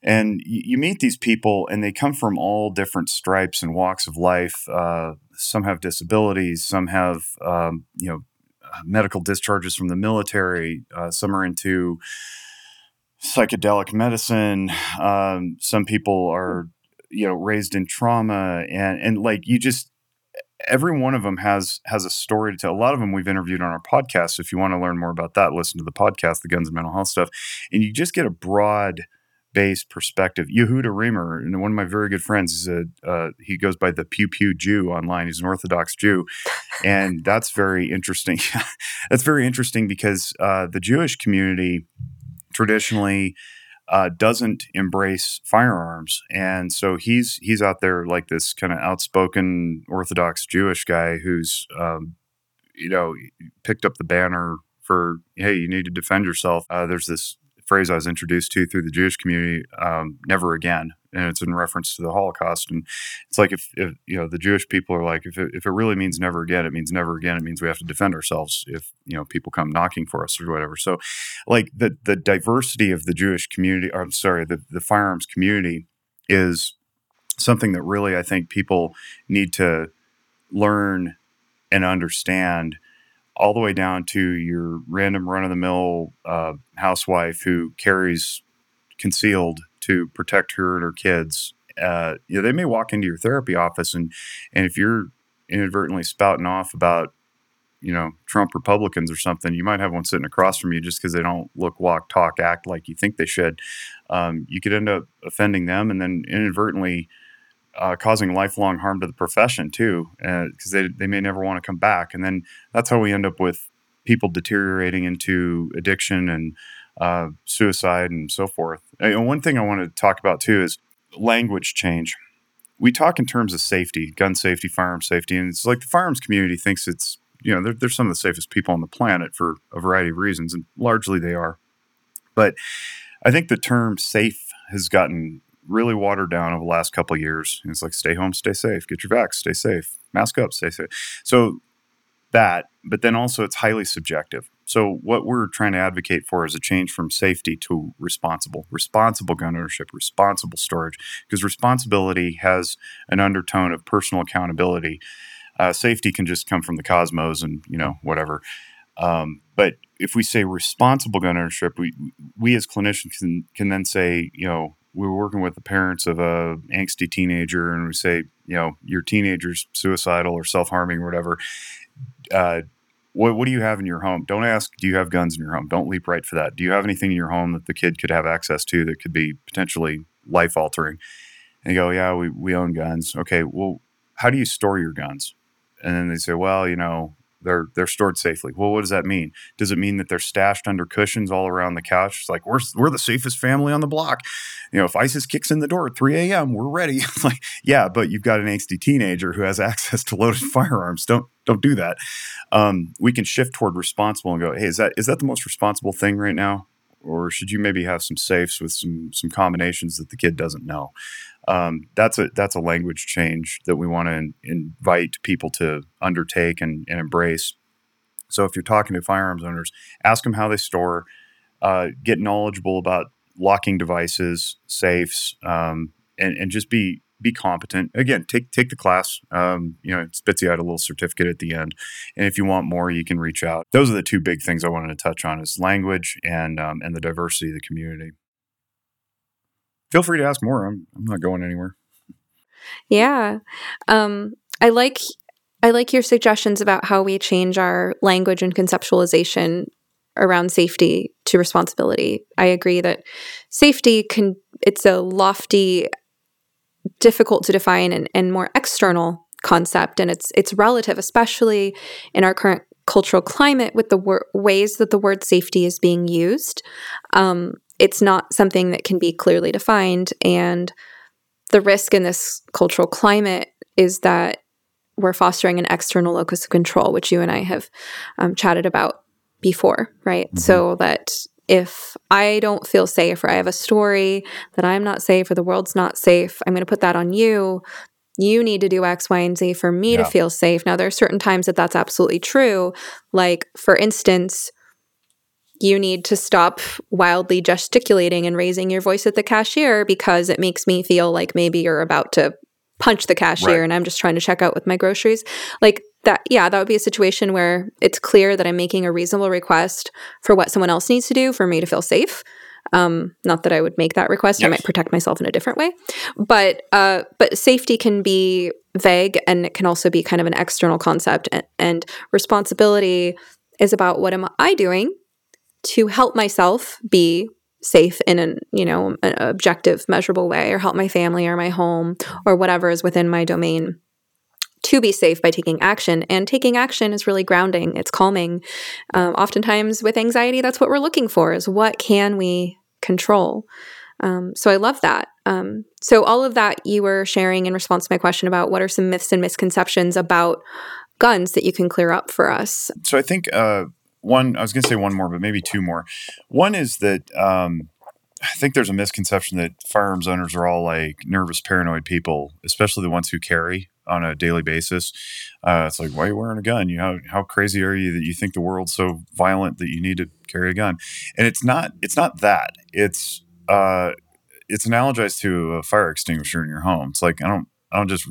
And you meet these people, and they come from all different stripes and walks of life. Uh, some have disabilities, some have um, you know medical discharges from the military. Uh, some are into psychedelic medicine. Um, some people are you know raised in trauma, and and like you just every one of them has has a story to tell. A lot of them we've interviewed on our podcast. If you want to learn more about that, listen to the podcast, the Guns and Mental Health stuff, and you just get a broad-based perspective. Yehuda Remer, and one of my very good friends, is a uh, he goes by the Pew Pew Jew online. He's an Orthodox Jew, and that's very interesting. That's very interesting because uh, the Jewish community traditionally uh, doesn't embrace firearms, and so he's he's out there like this kind of outspoken Orthodox Jewish guy who's um, you know picked up the banner for hey, you need to defend yourself. Uh, there's this phrase I was introduced to through the Jewish community, um, never again. And it's in reference to the Holocaust. And it's like, if, if you know, the Jewish people are like, if it, if it really means never again, it means never again. It means we have to defend ourselves if, you know, people come knocking for us or whatever. So like the, the diversity of the Jewish community, or I'm sorry, the, the firearms community is something that really, I think people need to learn and understand, all the way down to your random run-of-the-mill uh, housewife who carries concealed to protect her and her kids. Uh, you know, they may walk into your therapy office, and and if you're inadvertently spouting off about, you know, Trump Republicans or something, you might have one sitting across from you just because they don't look, walk, talk, act like you think they should. Um, you could end up offending them, and then inadvertently Uh, causing lifelong harm to the profession too, because uh, they they may never want to come back, and then that's how we end up with people deteriorating into addiction and uh, suicide and so forth. And one thing I want to talk about too is language change. We talk in terms of safety, gun safety, firearm safety, and it's like the firearms community thinks it's you know they're they're some of the safest people on the planet for a variety of reasons, and largely they are. But I think the term safe has gotten really watered down over the last couple of years. And it's like, stay home, stay safe, get your vax, stay safe, mask up, stay safe. So that, but then also it's highly subjective. So what we're trying to advocate for is a change from safety to responsible, responsible gun ownership, responsible storage, because responsibility has an undertone of personal accountability. Uh, safety can just come from the cosmos and, you know, whatever. Um, but if we say responsible gun ownership, we, we as clinicians can, can then say, you know, we were working with the parents of a angsty teenager, and we say, you know, your teenager's suicidal or self-harming or whatever. Uh, what, what do you have in your home? Don't ask, do you have guns in your home? Don't leap right for that. Do you have anything in your home that the kid could have access to that could be potentially life-altering? And you go, yeah, we, we own guns. Okay, well, how do you store your guns? And then they say, well, you know, They're they're stored safely. Well, what does that mean? Does it mean that they're stashed under cushions all around the couch? It's like, we're we're the safest family on the block. You know, if ISIS kicks in the door at three a.m., we're ready. Like, yeah, but you've got an angsty teenager who has access to loaded firearms. Don't don't do that. Um, we can shift toward responsible and go, hey, is that is that the most responsible thing right now? Or should you maybe have some safes with some some combinations that the kid doesn't know? Um, that's a that's a language change that we want to in, invite people to undertake and, and embrace. So if you're talking to firearms owners, ask them how they store, uh, get knowledgeable about locking devices, safes, um, and, and just be be competent. Again, take take the class. Um, you know, it spits you out a little certificate at the end. And if you want more, you can reach out. Those are the two big things I wanted to touch on: is language and um, and the diversity of the community. Feel free to ask more. I'm I'm not going anywhere. Yeah. Um, I like I like your suggestions about how we change our language and conceptualization around safety to responsibility. I agree that safety can it's a lofty, difficult to define and, and more external concept, and it's it's relative, especially in our current cultural climate with the wor- ways that the word safety is being used. Um, It's not something that can be clearly defined, and the risk in this cultural climate is that we're fostering an external locus of control, which you and I have um, chatted about before, right? Mm-hmm. So that if I don't feel safe, or I have a story that I'm not safe, or the world's not safe, I'm going to put that on you. You need to do X, Y, and Z for me yeah. to feel safe. Now, there are certain times that that's absolutely true. Like, for instance, you need to stop wildly gesticulating and raising your voice at the cashier because it makes me feel like maybe you're about to punch the cashier right. and I'm just trying to check out with my groceries. Like that, yeah, that would be a situation where it's clear that I'm making a reasonable request for what someone else needs to do for me to feel safe. Um, not that I would make that request. Yes. I might protect myself in a different way. But uh, but safety can be vague, and it can also be kind of an external concept. And, and responsibility is about, what am I doing to help myself be safe in an, you know, an objective, measurable way, or help my family or my home or whatever is within my domain to be safe by taking action. And taking action is really grounding. It's calming. Um, oftentimes with anxiety, that's what we're looking for, is what can we control? Um, so I love that. Um, so all of that you were sharing in response to my question about what are some myths and misconceptions about guns that you can clear up for us. So I think... Uh One, I was going to say one more, but maybe two more. One is that um, I think there's a misconception that firearms owners are all like nervous, paranoid people, especially the ones who carry on a daily basis. Uh, it's like, why are you wearing a gun? You know, how crazy are you that you think the world's so violent that you need to carry a gun? And it's not. It's not that. It's uh, it's analogized to a fire extinguisher in your home. It's like I don't. I don't just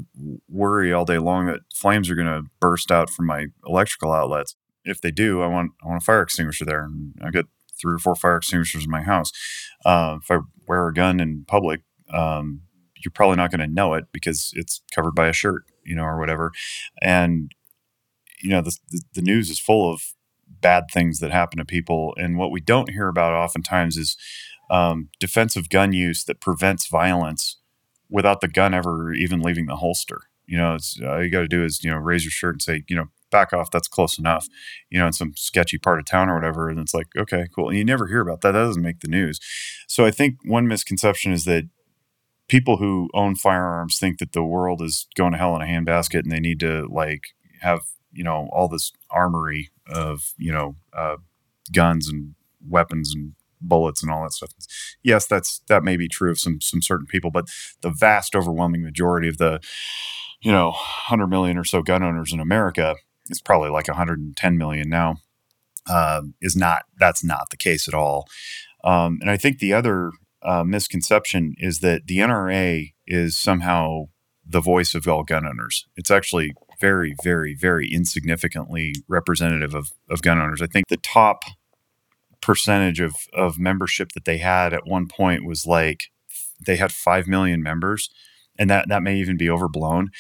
worry all day long that flames are going to burst out from my electrical outlets. If they do, I want I want a fire extinguisher there. And I get three or four fire extinguishers in my house. Uh, if I wear a gun in public, um, you're probably not going to know it because it's covered by a shirt, you know, or whatever. And you know, the, the the news is full of bad things that happen to people. And what we don't hear about oftentimes is um, defensive gun use that prevents violence without the gun ever even leaving the holster. You know, it's, all you got to do is you know raise your shirt and say, you know. back off, that's close enough, you know, in some sketchy part of town or whatever. And it's like, okay, cool. And you never hear about that. That doesn't make the news. So I think one misconception is that people who own firearms think that the world is going to hell in a handbasket and they need to like have, you know, all this armory of, you know, uh, guns and weapons and bullets and all that stuff. Yes, that's, that may be true of some, some certain people, but the vast overwhelming majority of the, you know, one hundred million or so gun owners in America, it's probably like one hundred ten million now, um, is not, that's not the case at all. Um, and I think the other uh, misconception is that the N R A is somehow the voice of all gun owners. It's actually very, very, very insignificantly representative of, of gun owners. I think the top percentage of, of membership that they had at one point was like, they had five million members, and that, that may even be overblown.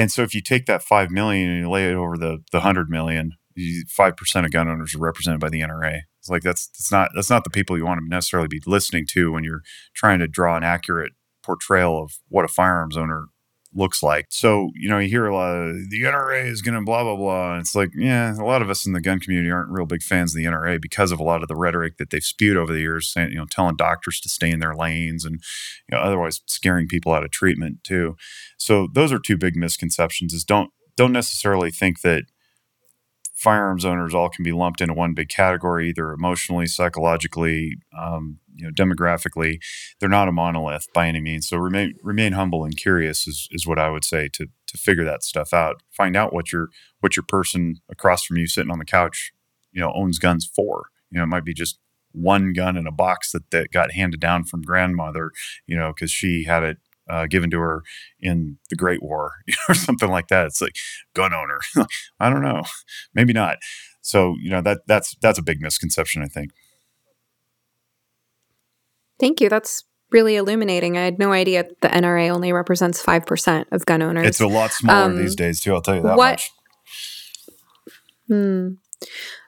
And so if you take that five million and you lay it over the the one hundred million, you, five percent of gun owners are represented by the N R A. It's like, that's, that's not, that's not the people you want to necessarily be listening to when you're trying to draw an accurate portrayal of what a firearms owner looks like. So, you know, you hear a lot of the N R A is going to blah, blah, blah. And it's like, yeah, a lot of us in the gun community aren't real big fans of the N R A because of a lot of the rhetoric that they've spewed over the years, saying, you know, telling doctors to stay in their lanes and, you know, otherwise scaring people out of treatment too. So those are two big misconceptions, is don't, don't necessarily think that firearms owners all can be lumped into one big category, either emotionally, psychologically, um, you know, demographically. They're not a monolith by any means. So remain remain humble and curious is is what I would say to to figure that stuff out. Find out what your what your person across from you sitting on the couch, you know, owns guns for. You know, it might be just one gun in a box that that got handed down from grandmother, you know, because she had it Uh, given to her in the Great War or something like that. It's like, gun owner. I don't know. Maybe not. So, you know, that that's that's a big misconception, I think. Thank you. That's really illuminating. I had no idea the N R A only represents five percent of gun owners. It's a lot smaller um, these days, too. I'll tell you that what, much. Hmm.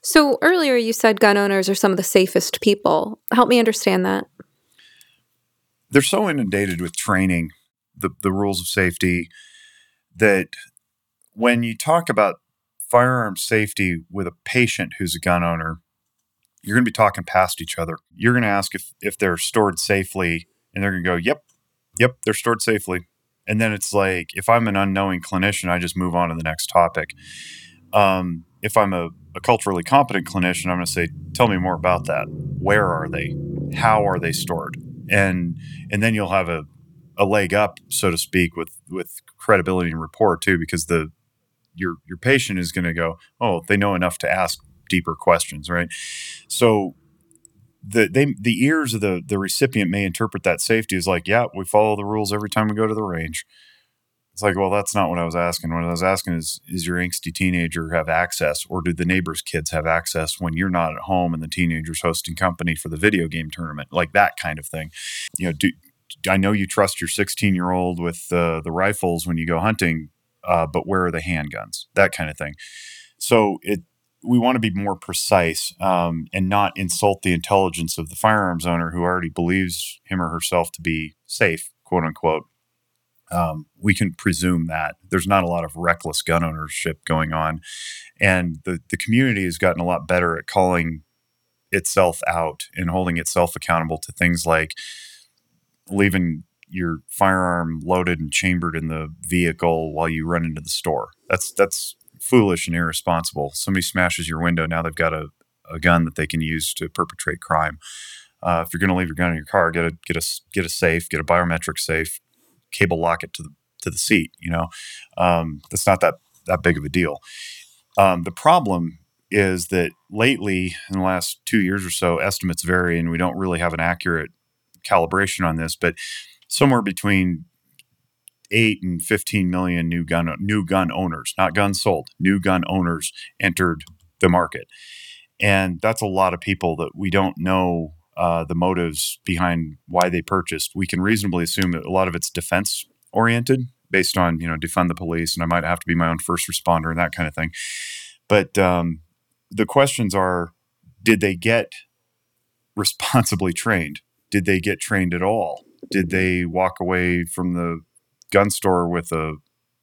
So earlier you said gun owners are some of the safest people. Help me understand that. They're so inundated with training, the, the rules of safety, that when you talk about firearm safety with a patient who's a gun owner, you're going to be talking past each other. You're going to ask if, if they're stored safely, and they're going to go, yep, yep, they're stored safely. And then it's like, if I'm an unknowing clinician, I just move on to the next topic. Um, if I'm a, a culturally competent clinician, I'm going to say, tell me more about that. Where are they? How are they stored? And and then you'll have a, a leg up, so to speak, with, with credibility and rapport too, because the your your patient is going to go, oh, they know enough to ask deeper questions, right? So the they the ears of the the recipient may interpret that safety as like, yeah, we follow the rules every time we go to the range. It's like, well, that's not what I was asking. What I was asking is, is your angsty teenager have access, or do the neighbor's kids have access when you're not at home and the teenager's hosting company for the video game tournament, like that kind of thing. You know, do, I know you trust your sixteen-year-old with uh, the rifles when you go hunting, uh, but where are the handguns? That kind of thing. So it, we want to be more precise um, and not insult the intelligence of the firearms owner who already believes him or herself to be safe, quote unquote. Um, we can presume that there's not a lot of reckless gun ownership going on, and the, the community has gotten a lot better at calling itself out and holding itself accountable to things like leaving your firearm loaded and chambered in the vehicle while you run into the store. That's, that's foolish and irresponsible. Somebody smashes your window. Now they've got a, a gun that they can use to perpetrate crime. Uh, if you're going to leave your gun in your car, get a, get a, get a safe, get a biometric safe. Cable lock it to the to the seat. You know, um, that's not that that big of a deal. Um, the problem is that lately, in the last two years or so, estimates vary, and we don't really have an accurate calibration on this. But somewhere between eight and fifteen million new gun new gun owners, not guns sold, new gun owners entered the market, and that's a lot of people that we don't know. Uh, the motives behind why they purchased. We can reasonably assume that a lot of it's defense oriented based on, you know, defund the police, and I might have to be my own first responder and that kind of thing. But um, the questions are, did they get responsibly trained? Did they get trained at all? Did they walk away from the gun store with a,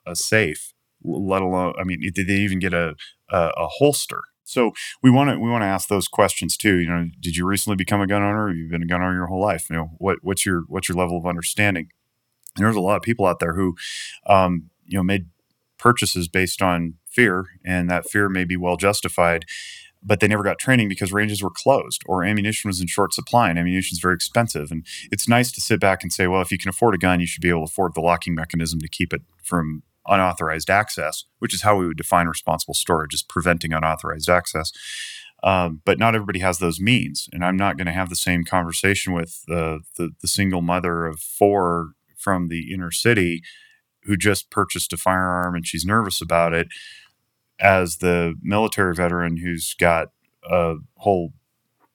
a safe, let alone, I mean, did they even get a, a, a holster? So we want to we want to ask those questions too. You know, did you recently become a gun owner? Or you've been a gun owner your whole life. You know, what what's your what's your level of understanding? And there's a lot of people out there who, um, you know, made purchases based on fear, and that fear may be well justified, but they never got training because ranges were closed or ammunition was in short supply, and ammunition is very expensive. And it's nice to sit back and say, well, if you can afford a gun, you should be able to afford the locking mechanism to keep it from unauthorized access, which is how we would define responsible storage, is preventing unauthorized access. Um, but not everybody has those means. And I'm not going to have the same conversation with uh, the, the single mother of four from the inner city who just purchased a firearm and she's nervous about it as the military veteran who's got a whole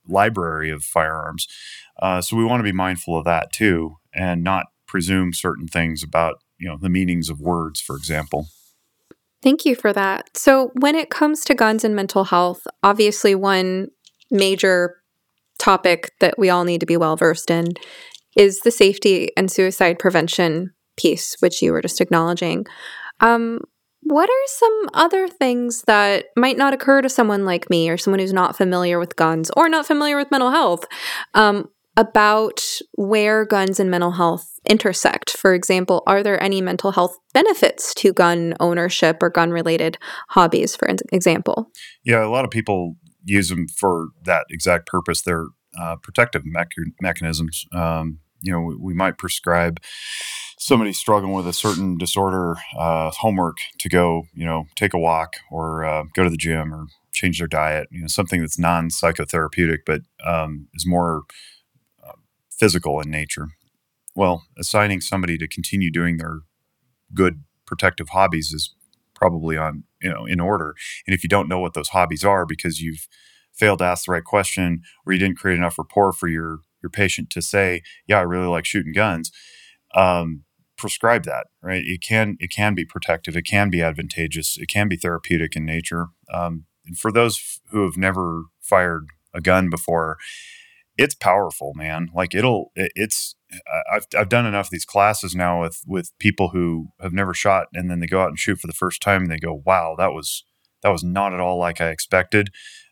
library of firearms. Uh, so we want to be mindful of that too, and not presume certain things about, you know, the meanings of words, for example. Thank you for that. So when it comes to guns and mental health, obviously one major topic that we all need to be well versed in is the safety and suicide prevention piece, which you were just acknowledging. Um, what are some other things that might not occur to someone like me or someone who's not familiar with guns or not familiar with mental health um, about where guns and mental health intersect? For example, are there any mental health benefits to gun ownership or gun-related hobbies, for example? Yeah, a lot of people use them for that exact purpose. They're uh, protective mech- mechanisms. Um, you know, we, we might prescribe somebody struggling with a certain disorder uh, homework to go, you know, take a walk or uh, go to the gym or change their diet, you know, something that's non-psychotherapeutic but um, is more uh, physical in nature. Well, assigning somebody to continue doing their good protective hobbies is probably on, you know, in order. And if you don't know what those hobbies are because you've failed to ask the right question or you didn't create enough rapport for your your patient to say, yeah, I really like shooting guns, um, prescribe that, right? It can it can be protective. It can be advantageous. It can be therapeutic in nature. Um, and for those who have never fired a gun before, it's powerful, man. Like it'll, it, it's, I've I've done enough of these classes now with, with people who have never shot, and then they go out and shoot for the first time and they go, wow, that was, that was not at all like I expected.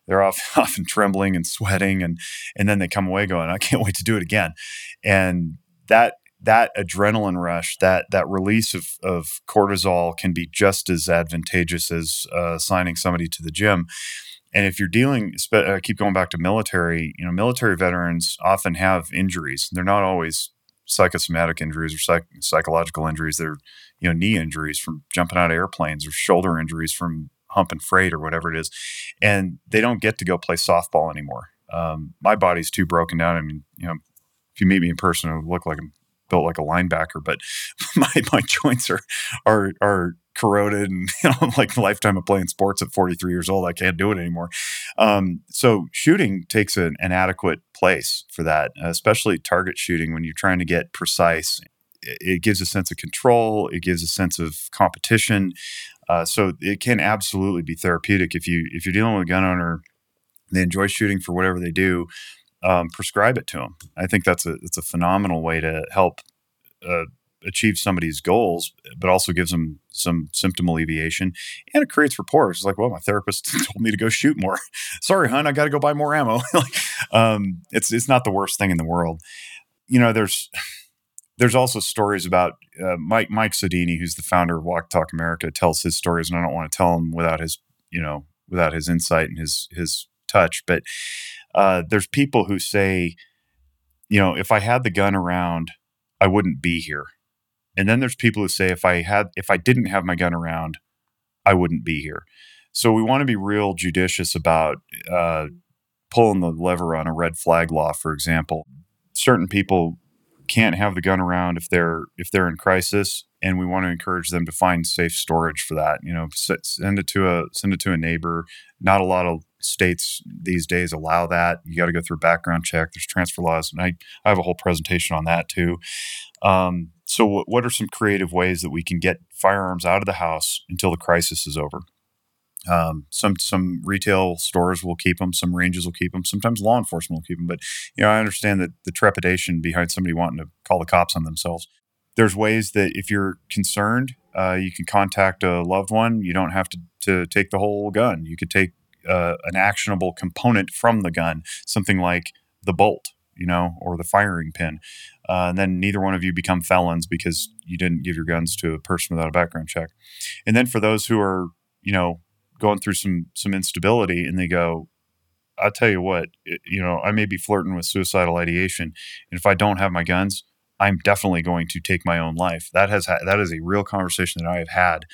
They're often trembling and sweating. And, and then they come away going, I can't wait to do it again. And that, that adrenaline rush, that, that release of, of cortisol can be just as advantageous as uh, assigning somebody to the gym. And if you're dealing, I keep going back to military, you know, military veterans often have injuries. They're not always psychosomatic injuries or psych- psychological injuries. They're, you know, knee injuries from jumping out of airplanes or shoulder injuries from humping freight or whatever it is. And they don't get to go play softball anymore. Um, my body's too broken down. I mean, you know, if you meet me in person, I look like I'm built like a linebacker, but my, my joints are, are, are, corroded and, you know, like lifetime of playing sports at forty-three years old, I can't do it anymore. Um, so shooting takes an, an adequate place for that, especially target shooting when you're trying to get precise. It, it gives a sense of control. It gives a sense of competition. Uh, so it can absolutely be therapeutic. If you, if you're dealing with a gun owner, they enjoy shooting for whatever they do, um, prescribe it to them. I think that's a, it's a phenomenal way to help, uh, achieve somebody's goals, but also gives them some symptom alleviation, and it creates rapport. It's like, well, my therapist told me to go shoot more. Sorry, hon, I got to go buy more ammo. like, um, it's it's not the worst thing in the world. You know, there's there's also stories about uh, Mike Mike Sodini, who's the founder of Walk the Talk America, tells his stories, and I don't want to tell them without his you know without his insight and his his touch. But uh, there's people who say, you know, if I had the gun around, I wouldn't be here. And then there's people who say, if I had, if I didn't have my gun around, I wouldn't be here. So we want to be real judicious about uh, pulling the lever on a red flag law, for example. Certain people can't have the gun around if they're if they're in crisis, and we want to encourage them to find safe storage for that. You know, send it to a send it to a neighbor. Not a lot of states these days allow that. You got to go through a background check. There's transfer laws, and I I have a whole presentation on that too. Um, So w- what are some creative ways that we can get firearms out of the house until the crisis is over? Um, some some retail stores will keep them. Some ranges will keep them. Sometimes law enforcement will keep them. But you know, I understand that the trepidation behind somebody wanting to call the cops on themselves. There's ways that if you're concerned, uh, you can contact a loved one. You don't have to, to take the whole gun. You could take uh, an actionable component from the gun, something like the bolt, you know, or the firing pin. Uh, and then neither one of you become felons because you didn't give your guns to a person without a background check. And then for those who are, you know, going through some some instability and they go, I'll tell you what, it, you know, I may be flirting with suicidal ideation. And if I don't have my guns, I'm definitely going to take my own life. That has ha- that is a real conversation that I have had.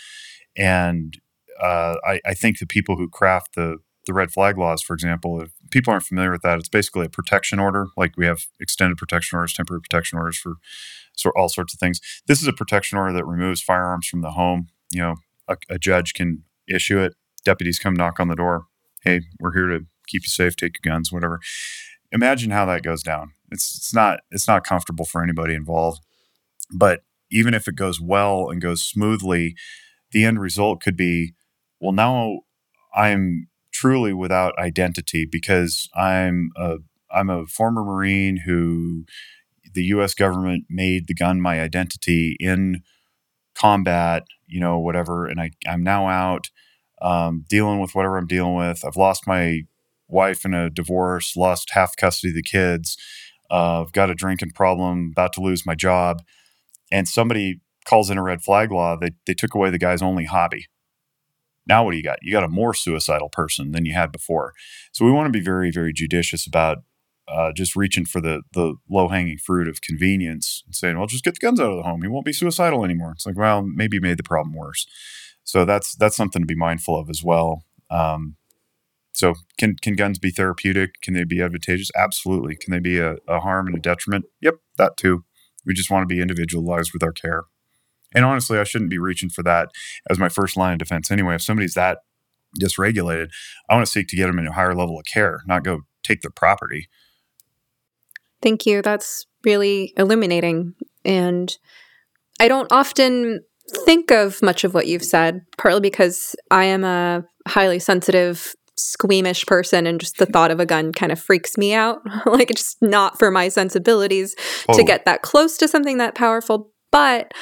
And uh, I, I think the people who craft the the red flag laws, for example, if people aren't familiar with that, it's basically a protection order. Like we have extended protection orders, temporary protection orders for so all sorts of things. This is a protection order that removes firearms from the home. You know, a, a judge can issue it. Deputies come knock on the door. Hey, we're here to keep you safe. Take your guns, whatever. Imagine how that goes down. It's it's not it's not comfortable for anybody involved. But even if it goes well and goes smoothly, the end result could be, well, now I'm truly without identity because I'm a I'm a former Marine who the U S government made the gun my identity in combat, you know, whatever. And I, I'm now out um, dealing with whatever I'm dealing with. I've lost my wife in a divorce, lost half custody of the kids. Uh, I've got a drinking problem, about to lose my job. And somebody calls in a red flag law. They, they took away the guy's only hobby. Now what do you got? You got a more suicidal person than you had before. So we want to be very, very judicious about uh, just reaching for the the low-hanging fruit of convenience and saying, well, just get the guns out of the home. He won't be suicidal anymore. It's like, well, maybe you made the problem worse. So that's that's something to be mindful of as well. Um, so can can guns be therapeutic? Can they be advantageous? Absolutely. Can they be a, a harm and a detriment? Yep, that too. We just want to be individualized with our care. And honestly, I shouldn't be reaching for that as my first line of defense anyway. If somebody's that dysregulated, I want to seek to get them into a higher level of care, not go take their property. Thank you. That's really illuminating. And I don't often think of much of what you've said, partly because I am a highly sensitive, squeamish person, and just the thought of a gun kind of freaks me out. Like, it's just not for my sensibilities oh. to get that close to something that powerful. But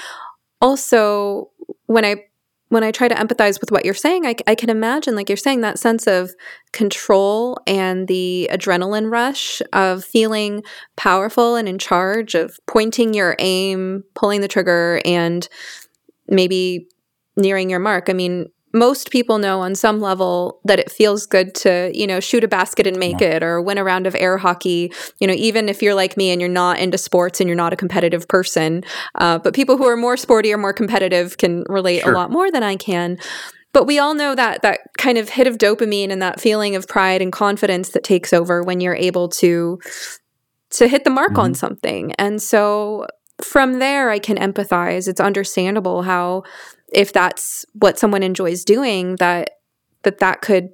also, when I when I try to empathize with what you're saying, I, I can imagine, like you're saying, that sense of control and the adrenaline rush of feeling powerful and in charge, of pointing your aim, pulling the trigger, and maybe nearing your mark. I mean, most people know on some level that it feels good to, you know, shoot a basket and make it, or win a round of air hockey, you know, even if you're like me and you're not into sports and you're not a competitive person. Uh, but people who are more sporty or more competitive can relate sure. a lot more than I can. But we all know that that kind of hit of dopamine and that feeling of pride and confidence that takes over when you're able to to hit the mark mm-hmm. on something. And so from there, I can empathize. It's understandable how, if that's what someone enjoys doing, that that, that could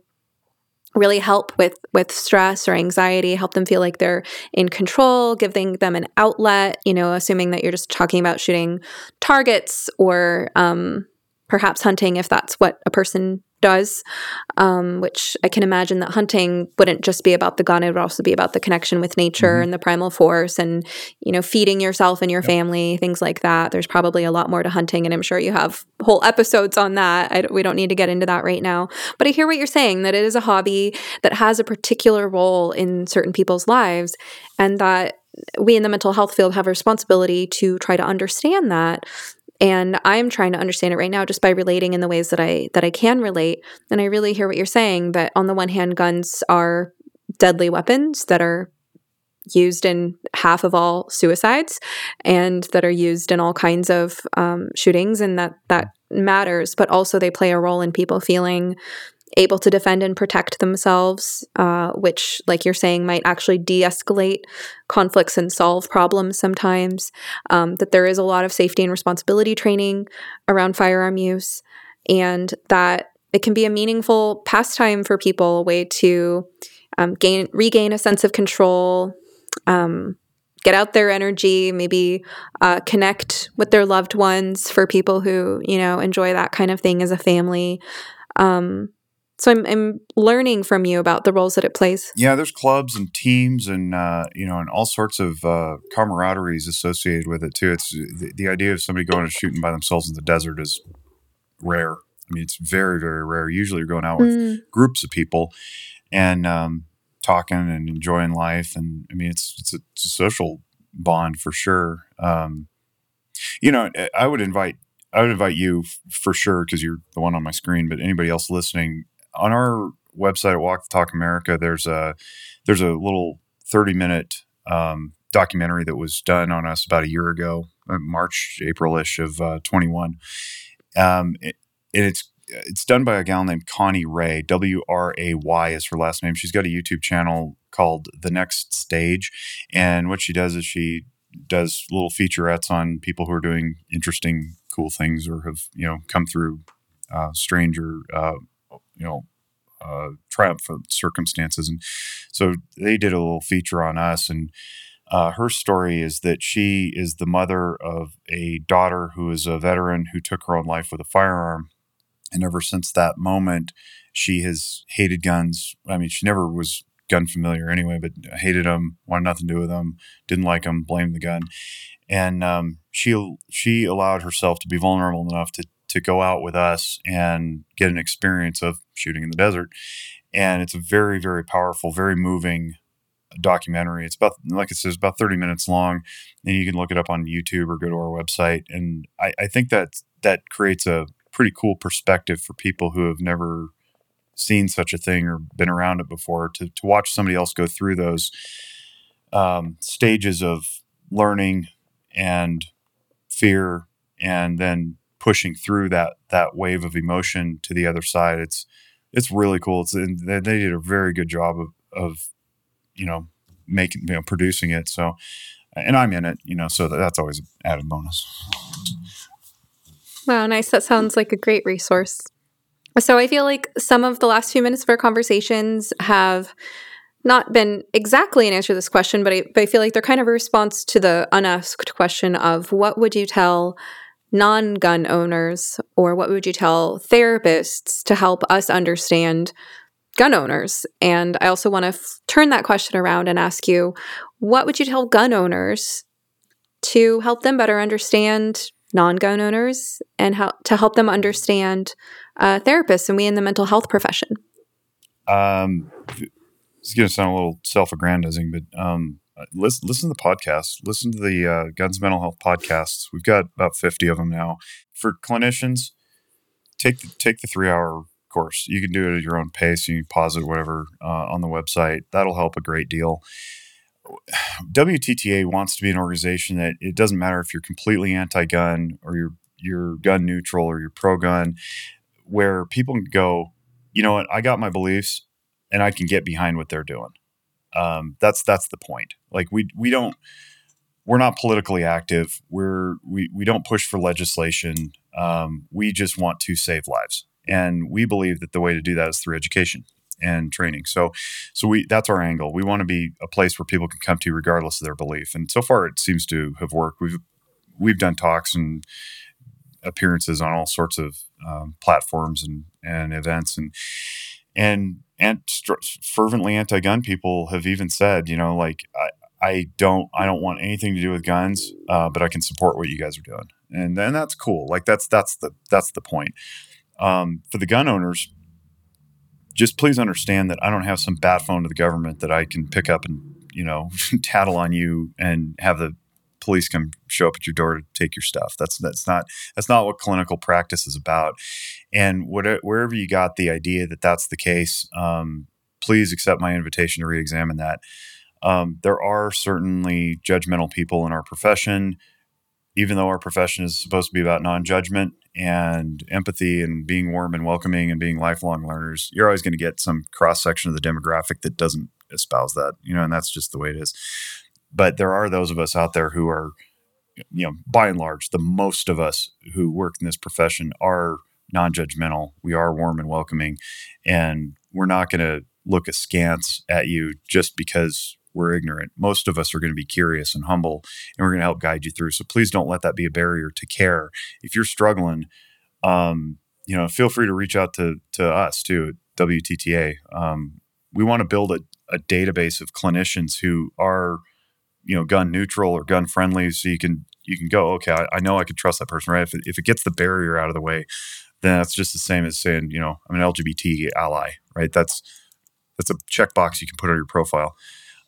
really help with, with stress or anxiety, help them feel like they're in control, giving them an outlet, you know, assuming that you're just talking about shooting targets or um, perhaps hunting, if that's what a person does, um, which I can imagine that hunting wouldn't just be about the gun. It would also be about the connection with nature mm-hmm. and the primal force and, you know, feeding yourself and your yep. family, things like that. There's probably a lot more to hunting, and I'm sure you have whole episodes on that. I, we don't need to get into that right now. But I hear what you're saying, that it is a hobby that has a particular role in certain people's lives, and that we in the mental health field have a responsibility to try to understand that. And I'm trying to understand it right now just by relating in the ways that I that I can relate. And I really hear what you're saying, that on the one hand, guns are deadly weapons that are used in half of all suicides and that are used in all kinds of um, shootings, and that that matters. But also they play a role in people feeling able to defend and protect themselves, uh, which, like you're saying, might actually de-escalate conflicts and solve problems sometimes, um, that there is a lot of safety and responsibility training around firearm use, and that it can be a meaningful pastime for people, a way to um, gain regain a sense of control, um, get out their energy, maybe uh, connect with their loved ones, for people who, you know, enjoy that kind of thing as a family. Um So I'm, I'm learning from you about the roles that it plays. Yeah, there's clubs and teams and, uh, you know, and all sorts of uh, camaraderies associated with it, too. It's the, the idea of somebody going and shooting by themselves in the desert is rare. I mean, it's very, very rare. Usually you're going out with mm. groups of people and um, talking and enjoying life. And, I mean, it's, it's, a, it's a social bond for sure. Um, you know, I would invite I would invite you f- for sure, because you're the one on my screen, but anybody else listening, on our website at Walk the Talk America, there's a there's a little thirty minute um, documentary that was done on us about a year ago, March, April-ish of uh, twenty-one. Um, it, and it's it's done by a gal named Connie Ray. W R A Y is her last name. She's got a YouTube channel called The Next Stage, and what she does is she does little featurettes on people who are doing interesting, cool things, or have, you know, come through uh, stranger. Uh, you know, uh, triumphant circumstances. And so they did a little feature on us. And uh, her story is that she is the mother of a daughter who is a veteran who took her own life with a firearm. And ever since that moment, she has hated guns. I mean, she never was gun familiar anyway, but hated them, wanted nothing to do with them, didn't like them, blamed the gun. And um, she she allowed herself to be vulnerable enough to to go out with us and get an experience of shooting in the desert. And it's a very, very powerful, very moving documentary. It's about, like I said, it's about thirty minutes long, and you can look it up on YouTube or go to our website. And I, I think that that creates a pretty cool perspective for people who have never seen such a thing or been around it before, to to watch somebody else go through those um, stages of learning and fear, and then pushing through that that wave of emotion to the other side. It's it's really cool. It's, and they did a very good job of, of you know making you know producing it. So, and I'm in it, you know, so that's always an added bonus. Wow, nice. That sounds like a great resource. So I feel like some of the last few minutes of our conversations have not been exactly an answer to this question, but I, but I feel like they're kind of a response to the unasked question of what would you tell non-gun owners, or what would you tell therapists to help us understand gun owners? And I also want to f- turn that question around and ask you, what would you tell gun owners to help them better understand non-gun owners, and how to help them understand uh, therapists and we in the mental health profession? Um, it's going to sound a little self-aggrandizing, but um, listen, listen to the podcast. Listen to the uh, Guns Mental Health podcasts. We've got about fifty of them now. For clinicians, take the, take the three-hour course. You can do it at your own pace. You can pause it, whatever, uh, on the website. That'll help a great deal. W T T A wants to be an organization that it doesn't matter if you're completely anti-gun or you're you're gun neutral or you're pro-gun, where people can go, you know what, I got my beliefs and I can get behind what they're doing. Um, that's that's the point. Like we we don't we're not politically active. We're we we don't push for legislation. Um, we just want to save lives, and we believe that the way to do that is through education and training. So, so we, that's our angle. We want to be a place where people can come to regardless of their belief. And so far it seems to have worked. We've, we've done talks and appearances on all sorts of um, platforms and, and events, and, and, and st- fervently anti-gun people have even said, you know, like, I, I don't, I don't want anything to do with guns, uh, but I can support what you guys are doing. And then that's cool. Like that's, that's the, that's the point. Um, for the gun owners, just please understand that I don't have some bat phone to the government that I can pick up and, you know, tattle on you and have the police come show up at your door to take your stuff. That's that's not that's not what clinical practice is about. And whatever, wherever you got the idea that that's the case, um, please accept my invitation to reexamine that. Um, there are certainly judgmental people in our profession, even though our profession is supposed to be about non-judgment and empathy and being warm and welcoming and being lifelong learners. You're always going to get some cross-section of the demographic that doesn't espouse that, you know, and that's just the way it is. But there are those of us out there who are, you know, by and large, the most of us who work in this profession are non-judgmental. We are warm and welcoming, and we're not going to look askance at you just because we're ignorant. Most of us are going to be curious and humble, and we're going to help guide you through. So please don't let that be a barrier to care. If you're struggling, um, you know, feel free to reach out to to us too at W T T A. Um, we want to build a, a database of clinicians who are, you know, gun neutral or gun friendly, so you can you can go, okay, I, I know I can trust that person, right? If it, if it gets the barrier out of the way, then that's just the same as saying, you know, I'm an L G B T ally, right? That's that's a checkbox you can put on your profile.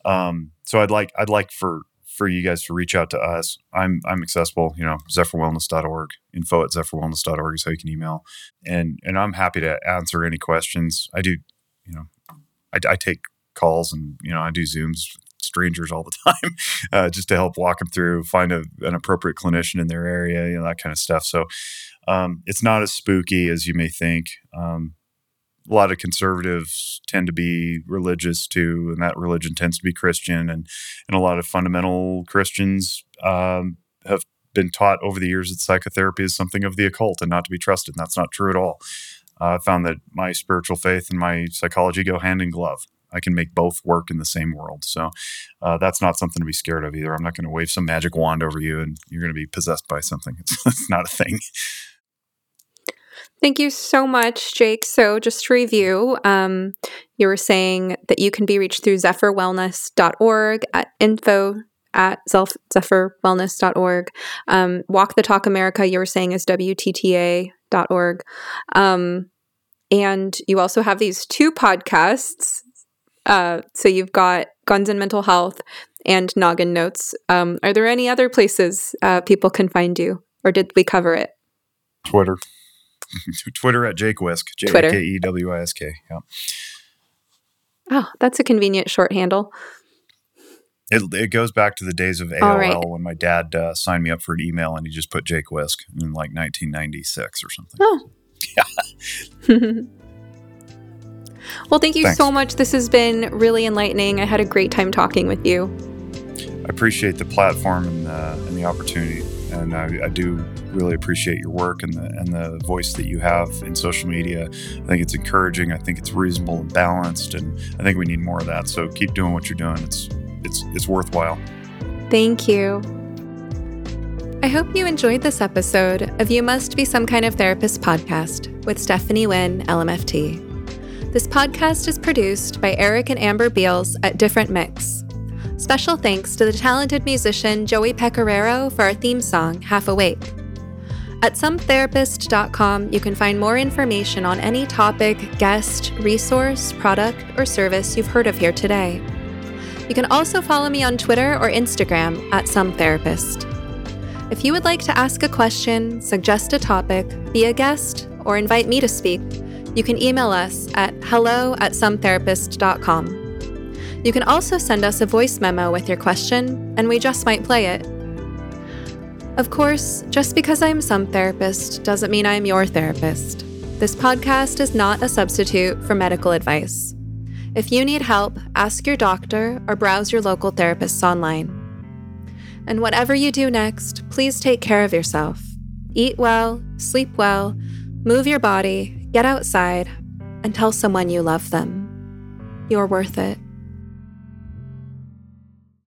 Um, so I'd like, I'd like for, for you guys to reach out to us. I'm, I'm accessible, you know, zephyr wellness dot org, info at zephyr wellness dot org is how you can email. And, and I'm happy to answer any questions. I do, you know, I, I take calls, and, you know, I do Zooms with strangers all the time, uh, just to help walk them through, find a, an appropriate clinician in their area, you know, that kind of stuff. So, um, it's not as spooky as you may think. Um, A lot of conservatives tend to be religious too, and that religion tends to be Christian, and and a lot of fundamental Christians um, have been taught over the years that psychotherapy is something of the occult and not to be trusted. And that's not true at all. Uh, I found that my spiritual faith and my psychology go hand in glove. I can make both work in the same world. So uh, that's not something to be scared of either. I'm not going to wave some magic wand over you and you're going to be possessed by something. It's, it's not a thing. Thank you so much, Jake. So just to review, um, you were saying that you can be reached through zephyr wellness dot org, at info at zephyr wellness dot org. Um, Walk the Talk America, you were saying, is W T T A dot org. Um, and you also have these two podcasts. Uh, so you've got Guns and Mental Health and Noggin Notes. Um, are there any other places uh, people can find you, or did we cover it? Twitter. Twitter at Jake Wisk, J A K E W I S K. Yeah. Oh, that's a convenient short handle. It it goes back to the days of A O L, right, when my dad uh, signed me up for an email and he just put Jake Wisk in like nineteen ninety-six or something. Oh. Yeah. Well, thank you Thanks. so much. This has been really enlightening. I had a great time talking with you. I appreciate the platform and the, and the opportunity. And I, I do really appreciate your work and the and the voice that you have in social media. I think it's encouraging. I think it's reasonable and balanced, and I think we need more of that. So keep doing what you're doing. It's it's it's worthwhile. Thank you. I hope you enjoyed this episode of You Must Be Some Kind of Therapist podcast with Stephanie Wynn, L M F T. This podcast is produced by Eric and Amber Beals at Different Mix. Special thanks to the talented musician Joey Pecoraro for our theme song, Half Awake. At some therapist dot com, you can find more information on any topic, guest, resource, product, or service you've heard of here today. You can also follow me on Twitter or Instagram at SomeTherapist. If you would like to ask a question, suggest a topic, be a guest, or invite me to speak, you can email us at hello at some therapist dot com. You can also send us a voice memo with your question, and we just might play it. Of course, just because I'm some therapist doesn't mean I'm your therapist. This podcast is not a substitute for medical advice. If you need help, ask your doctor or browse your local therapists online. And whatever you do next, please take care of yourself. Eat well, sleep well, move your body, get outside, and tell someone you love them. You're worth it.